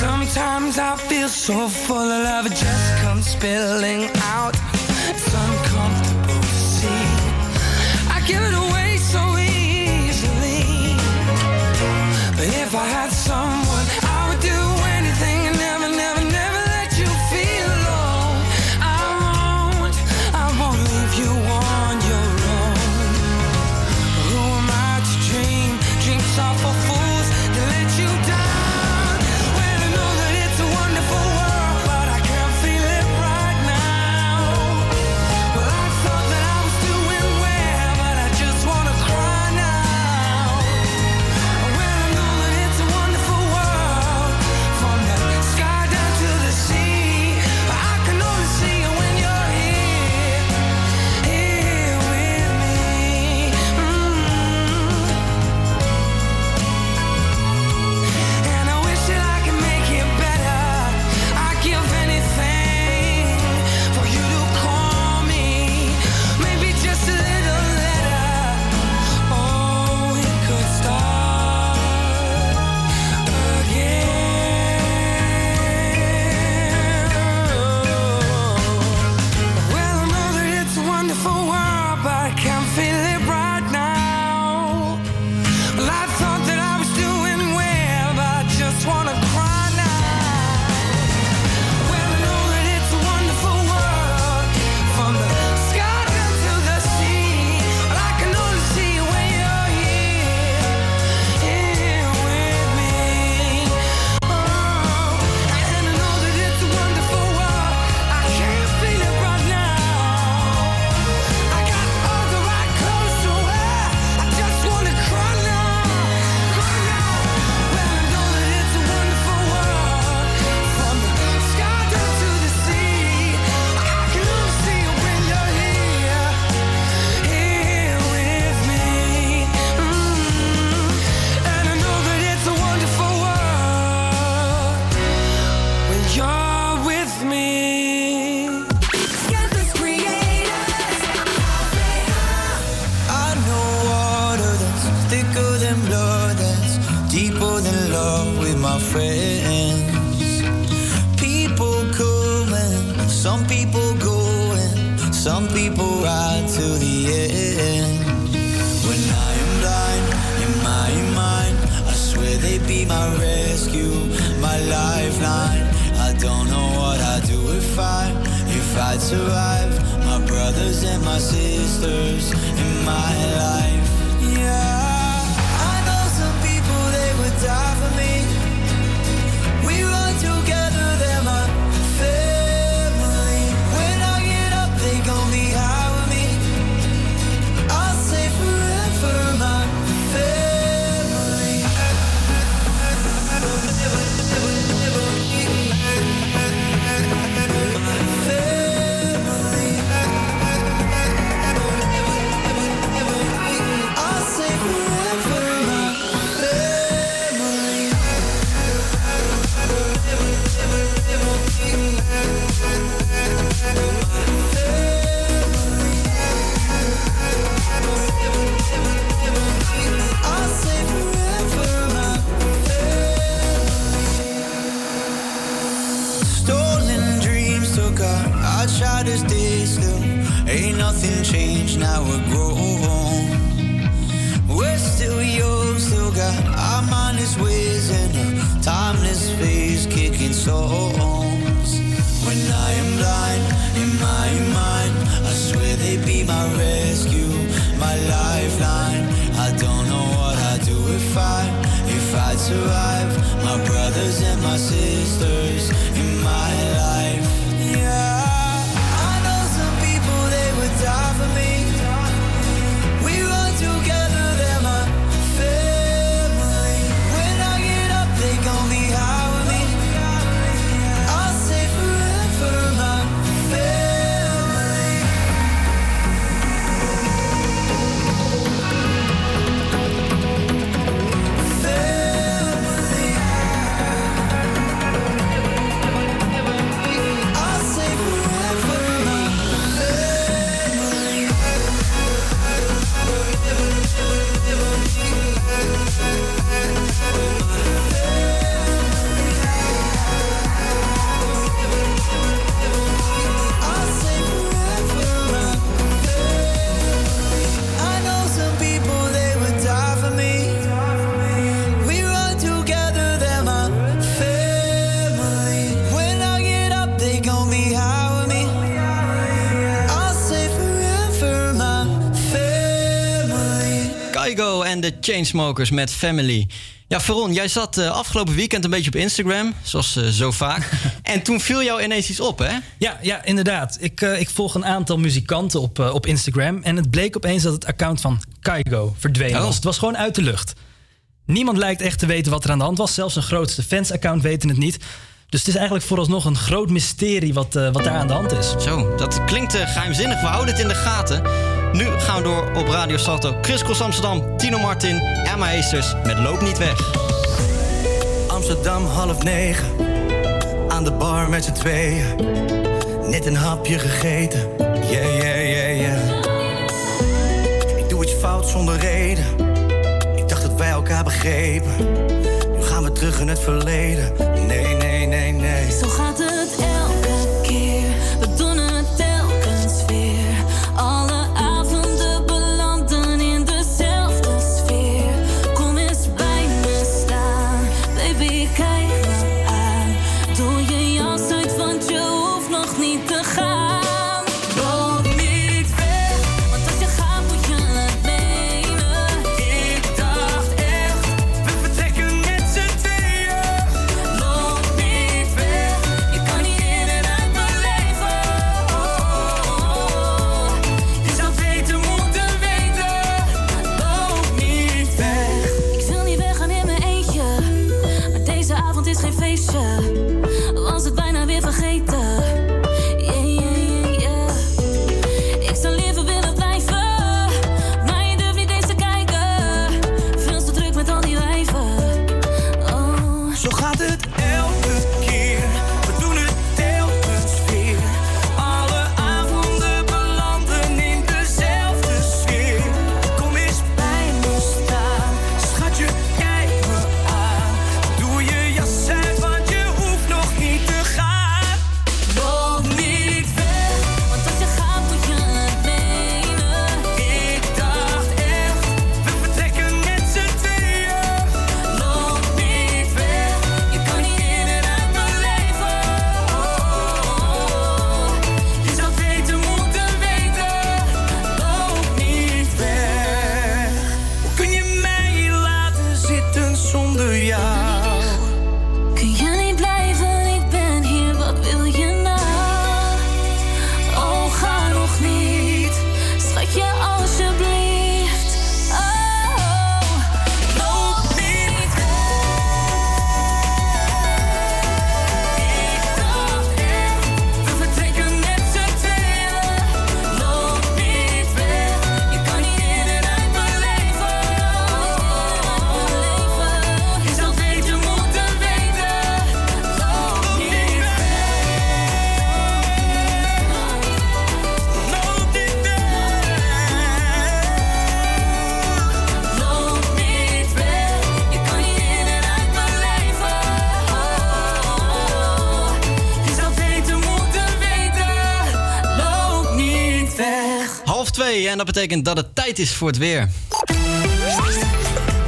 Sometimes I feel so full of love, it just comes spilling out. It's uncomfortable to see. I give it away so easily. But if I had someone, I would do anything and never, never, never let you feel alone. I won't leave you on your own. Who am I to dream? Dreams are for fools that let you down. stay still. Ain't nothing changed, now we're grown. We're still young, still got our mindless ways and a timeless phase, kicking songs. When I am blind, in my mind, I swear they be my rescue, my lifeline. I don't know what I'd do if I'd survive. My brothers and my sisters in my life. Yeah, I know some people, they would die for me. We run together, they're my family. When I get up, they gon' be high with me. I'll say forever, my family. En de Chainsmokers met Family. Ja, Veron, jij zat afgelopen weekend een beetje op Instagram, zoals zo vaak. En toen viel jou ineens iets op, hè? Ja, inderdaad. Ik volg een aantal muzikanten op Instagram. En het bleek opeens dat het account van Kygo verdwenen was. Het was gewoon uit de lucht. Niemand lijkt echt te weten wat er aan de hand was. Zelfs een grootste fans-account weten het niet. Dus het is eigenlijk vooralsnog een groot mysterie wat daar aan de hand is. Zo, dat klinkt geheimzinnig. We houden het in de gaten. Nu gaan we door op Radio Salto. Chris Cross Amsterdam, Tino Martin, Emma Heesters met Loop Niet Weg. Amsterdam 20:30. Aan de bar met z'n tweeën. Net een hapje gegeten. Yeah. Ik doe iets fout zonder reden. Ik dacht dat wij elkaar begrepen. Nu gaan we terug in het verleden. Nee. Zo gaat het elke keer. We doen het telkens weer. 2:30 en dat betekent dat het tijd is voor het weer.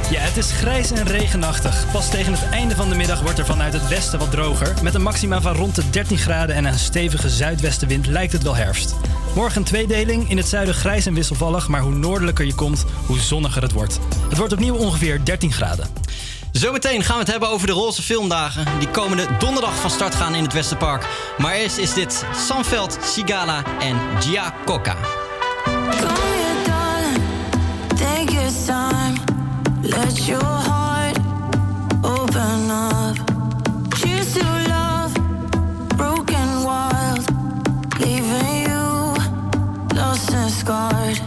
Ja, het is grijs en regenachtig. Pas tegen het einde van de middag wordt er vanuit het westen wat droger. Met een maxima van rond de 13 graden en een stevige zuidwestenwind lijkt het wel herfst. Morgen tweedeling, in het zuiden grijs en wisselvallig, maar hoe noordelijker je komt, hoe zonniger het wordt. Het wordt opnieuw ongeveer 13 graden. Zometeen gaan we het hebben over de Roze Filmdagen, die komende donderdag van start gaan in het Westerpark. Maar eerst is dit Sanveld, Sigala en Gia Coca. Let your heart open up. Cheers to love, broken wild, leaving you lost and scarred.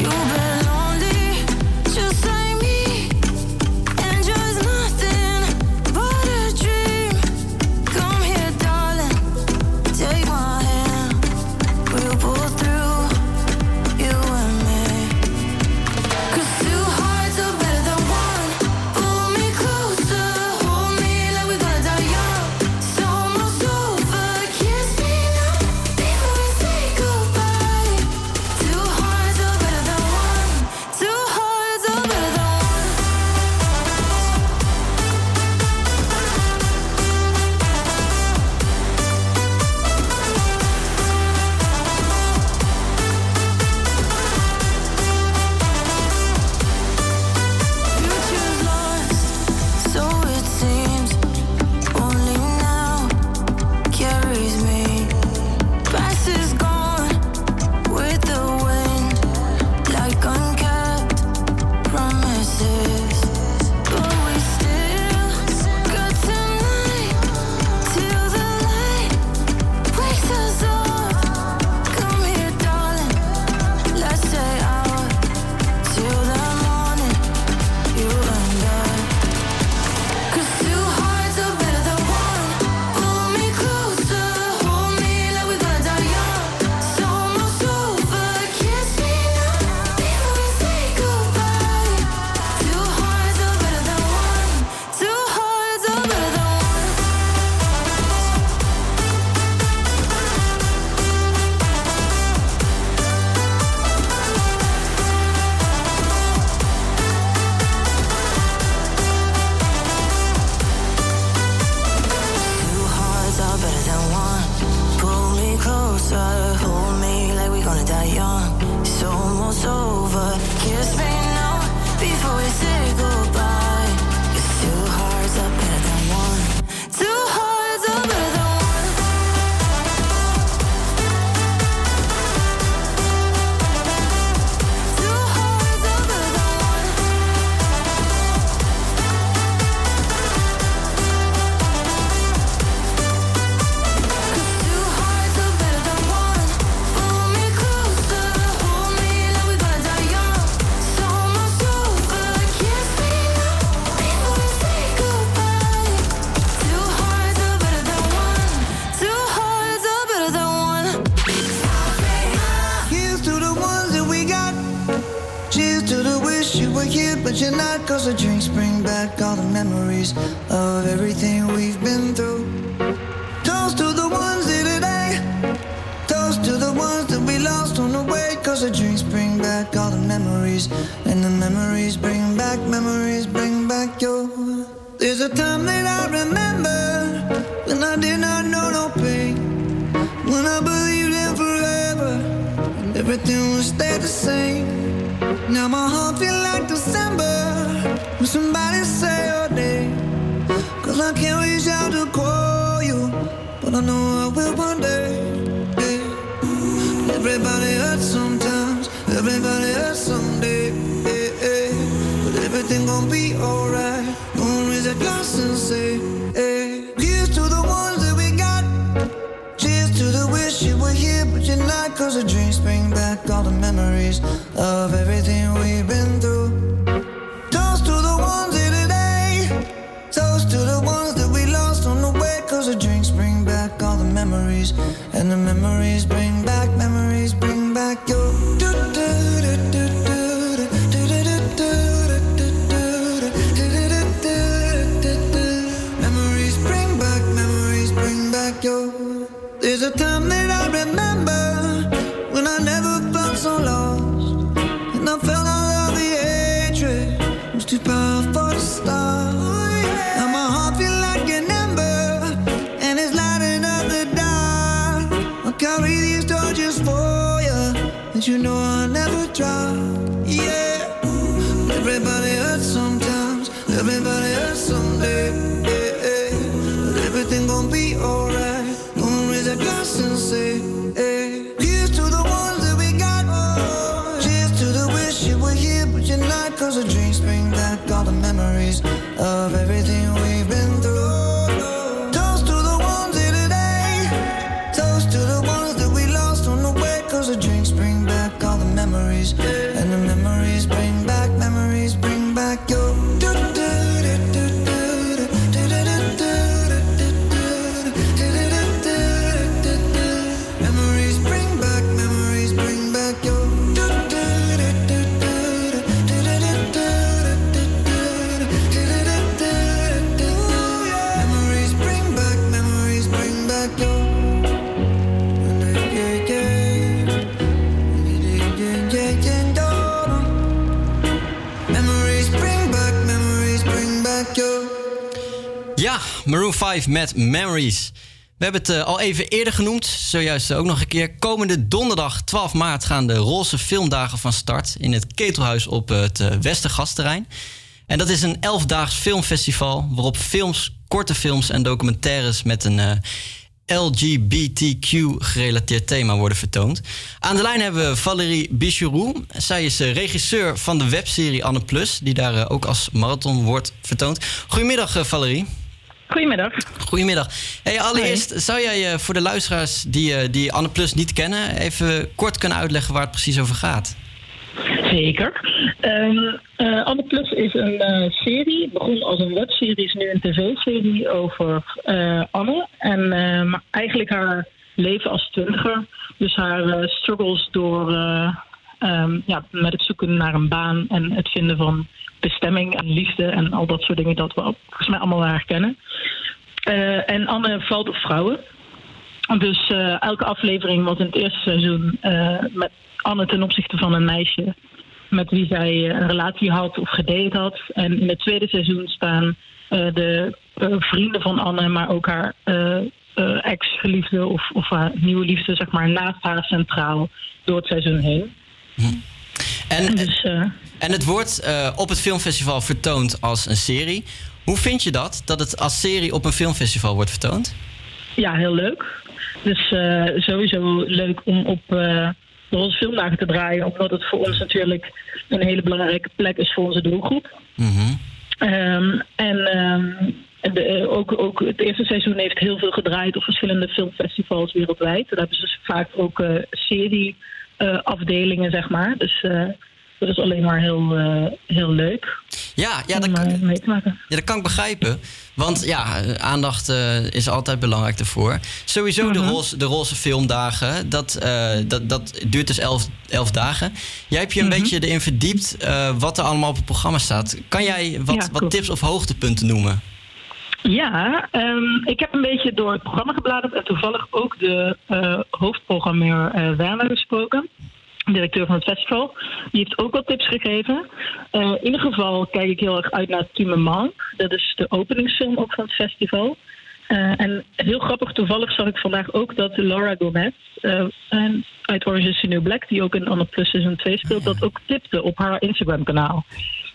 You've been lonely, just like me, and just nothing but a dream. Come here, darling, take my hand, we'll pull through, you and me. 'Cause two hearts are better. There's a time that I remember when I never felt so lost. just for you, and you know I never drop. Yeah, everybody hurts sometimes, everybody hurts someday. Yeah, yeah. But everything gon' be alright. Gonna raise a glass and say, hey. Here's to the ones that we got. Oh, cheers to the wish you were here, but you're not. 'Cause the drinks bring back all the memories of everything we've been through. And the memories bring back your. Memories bring back your. Memories bring back your. Ja, Maroon 5 met Memories. We hebben het al even eerder genoemd, zojuist ook nog een keer. Komende donderdag 12 maart gaan de Roze Filmdagen van start in het Ketelhuis op het Westergasterrein. En dat is een 11-daags filmfestival waarop films, korte films en documentaires met een LGBTQ-gerelateerd thema worden vertoond. Aan de lijn hebben we Valérie Bichourou. Zij is regisseur van de webserie Anne Plus, die daar ook als marathon wordt vertoond. Goedemiddag, Valérie. Goedemiddag. Goedemiddag. Hey, allereerst, zou jij voor de luisteraars die Anne Plus niet kennen, even kort kunnen uitleggen waar het precies over gaat? Zeker. Anne Plus is een serie, begon als een webserie, is nu een tv-serie over Anne. En eigenlijk haar leven als twintiger. Dus haar struggles door met het zoeken naar een baan en het vinden van bestemming en liefde en al dat soort dingen dat we volgens mij allemaal herkennen. En Anne valt op vrouwen. Dus elke aflevering was in het eerste seizoen met Anne ten opzichte van een meisje met wie zij een relatie had of gedate had. En in het tweede seizoen staan de vrienden van Anne, maar ook haar ex-geliefde of haar nieuwe liefde, zeg maar, naast haar centraal door het seizoen heen. En het wordt op het filmfestival vertoond als een serie. Hoe vind je dat het als serie op een filmfestival wordt vertoond? Ja, heel leuk. Dus sowieso leuk om op Roze Filmdagen te draaien, omdat het voor ons natuurlijk een hele belangrijke plek is voor onze doelgroep. Mm-hmm. Ook het eerste seizoen heeft heel veel gedraaid op verschillende filmfestivals wereldwijd. Daar hebben ze dus vaak ook serieafdelingen, zeg maar. Dus dat is alleen maar heel leuk. Ja, dat kan ik begrijpen. Want ja, aandacht is altijd belangrijk daarvoor. Sowieso de Roze Filmdagen, dat duurt dus 11 dagen. Jij hebt je een beetje erin verdiept wat er allemaal op het programma staat. Kan jij wat tips of hoogtepunten noemen? Ja, ik heb een beetje door het programma gebladerd en toevallig ook de hoofdprogrammeur Werner gesproken. Directeur van het festival. Die heeft ook wat tips gegeven. In ieder geval kijk ik heel erg uit naar Tume Man. Dat is de openingsfilm ook van het festival. En heel grappig, toevallig zag ik vandaag ook dat Laura Gomez uit Orange is the New Black, die ook in Anne Plus Season 2 speelt, dat ook tipte op haar Instagram-kanaal.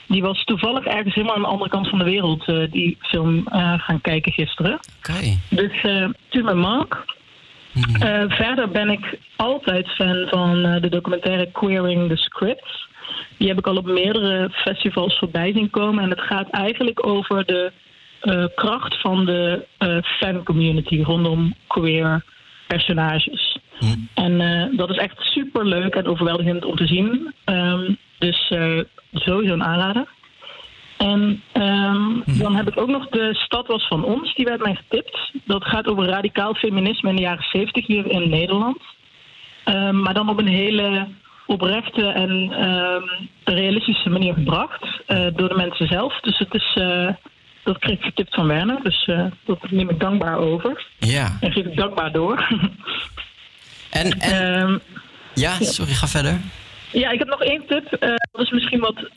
Die was toevallig ergens helemaal aan de andere kant van de wereld die film gaan kijken gisteren. Okay. Dus Tume Man. Verder ben ik altijd fan van de documentaire Queering the Scripts. Die heb ik al op meerdere festivals voorbij zien komen. En het gaat eigenlijk over de kracht van de fancommunity rondom queer personages. Mm. En dat is echt super leuk en overweldigend om te zien. Dus sowieso een aanrader. En dan heb ik ook nog De Stad Was Van Ons, die werd mij getipt. Dat gaat over radicaal feminisme in de jaren 70 hier in Nederland. Maar dan op een hele oprechte en realistische manier gebracht door de mensen zelf. Dus het is, dat kreeg ik getipt van Werner, dus dat neem ik dankbaar over. Ja. En geef ik dankbaar door. Sorry, ga verder. Ja, ik heb nog één tip. Dat is misschien wat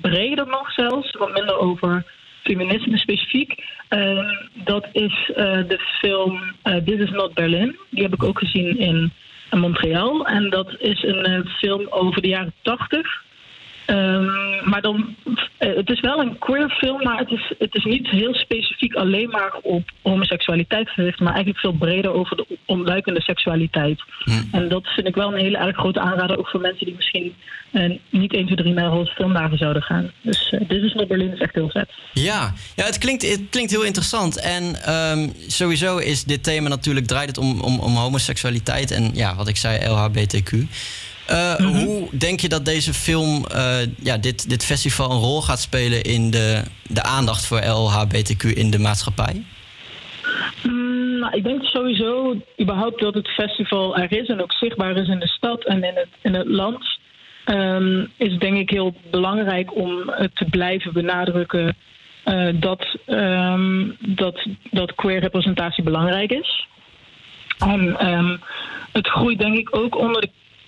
breder nog zelfs. Wat minder over feminisme specifiek. Dat is de film This Is Not Berlin. Die heb ik ook gezien in en Montreal. En dat is een film over de jaren 80. Maar dan, het is wel een queer film, maar het is niet heel specifiek alleen maar op homoseksualiteit gericht, maar eigenlijk veel breder over de ontluikende seksualiteit. Mm. En dat vind ik wel een hele erg grote aanrader, ook voor mensen die misschien niet 1, 2, 3 naar Roze Filmdagen zouden gaan. Dus dit is naar Berlin, is echt heel vet. Ja, het klinkt heel interessant. En sowieso is dit thema natuurlijk, draait het om homoseksualiteit en ja, wat ik zei, LHBTQ. Hoe denk je dat deze film, dit festival een rol gaat spelen in de aandacht voor LHBTQ in de maatschappij? Ik denk sowieso überhaupt dat het festival er is en ook zichtbaar is in de stad en in het land. Is denk ik heel belangrijk om te blijven benadrukken dat queer representatie belangrijk is. En het groeit denk ik ook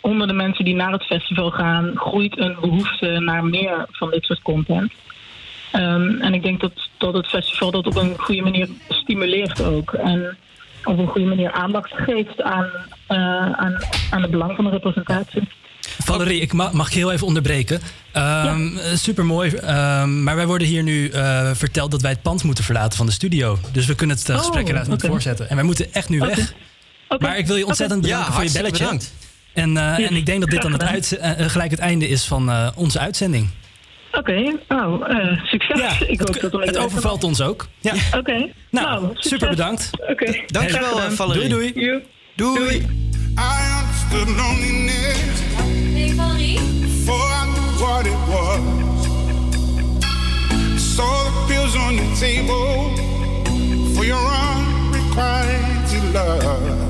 onder de mensen die naar het festival gaan, groeit een behoefte naar meer van dit soort content. En ik denk dat het festival dat op een goede manier stimuleert ook. En op een goede manier aandacht geeft aan het belang van de representatie. Valerie, ik mag ik heel even onderbreken? Ja. Supermooi. Maar wij worden hier nu verteld dat wij het pand moeten verlaten van de studio. Dus we kunnen het gesprek helaas niet voortzetten. En wij moeten echt nu weg. Okay. Maar ik wil je ontzettend bedanken voor je belletje. Bedankt. En ik denk dat dit dan gelijk het einde is van onze uitzending. Oké, succes. Ja, ik hoop het overvalt ons ook. Ja. Oké. Nou, super bedankt. Oké. Dankjewel, Valerie. Doei. Hey, Valerie. What it was. Saw the pills on the table for your unrequited love.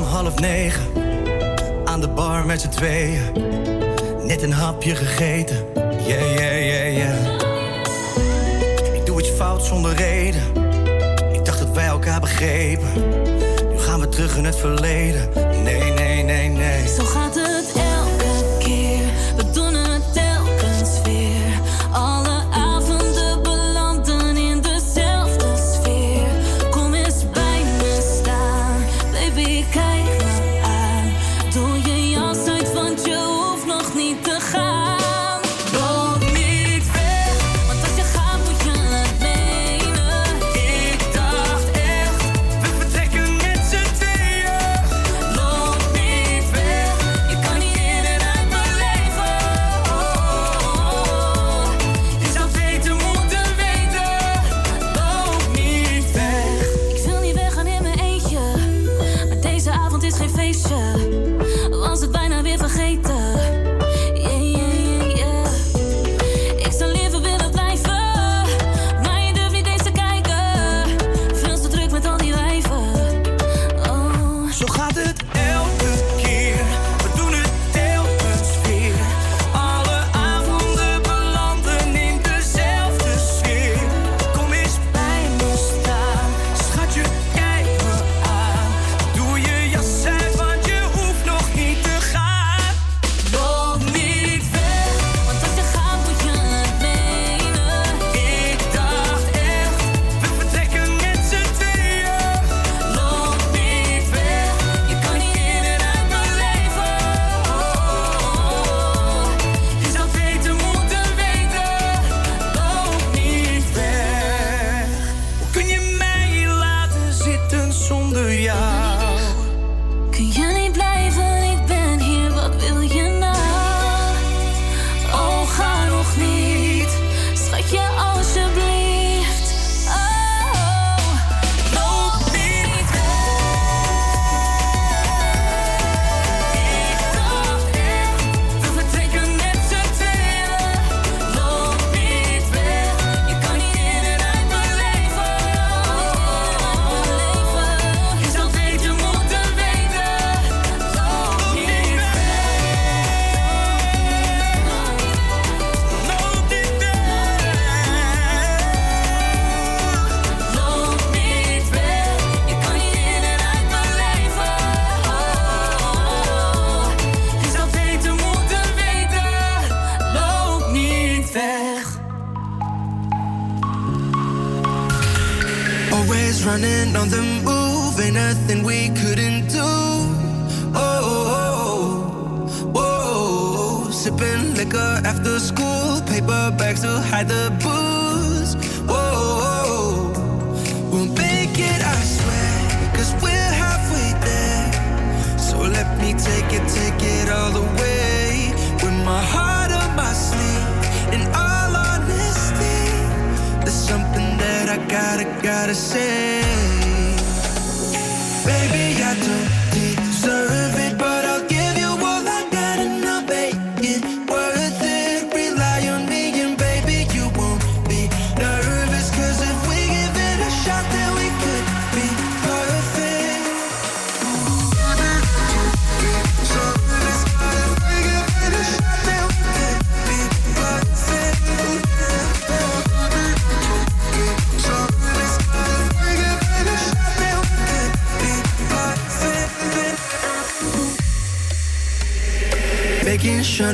om 8:30. Aan de bar met z'n tweeën. Net een hapje gegeten. Yeah, yeah, yeah, yeah. Ik doe iets fout zonder reden. Ik dacht dat wij elkaar begrepen. Nu gaan we terug in het verleden. Nee, nee, nee, nee. Zo gaat het elke keer. We doen het telkens weer. Alle avonden belanden in dezelfde sfeer. Kom eens bij me staan. Baby, kijk me aan. Doe je jas uit, want je hoeft nog niet te gaan.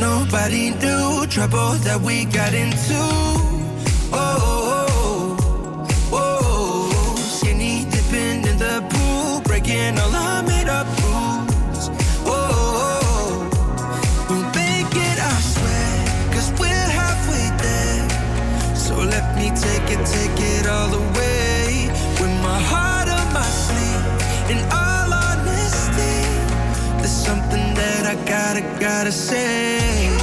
Nobody knew trouble that we got into. Oh, skinny dipping in the pool, breaking all our made-up rules. Oh, we'll make it, I swear, 'cause we're halfway there. So let me take it all away. With my heart on my sleeve, in all honesty, there's something that I gotta say.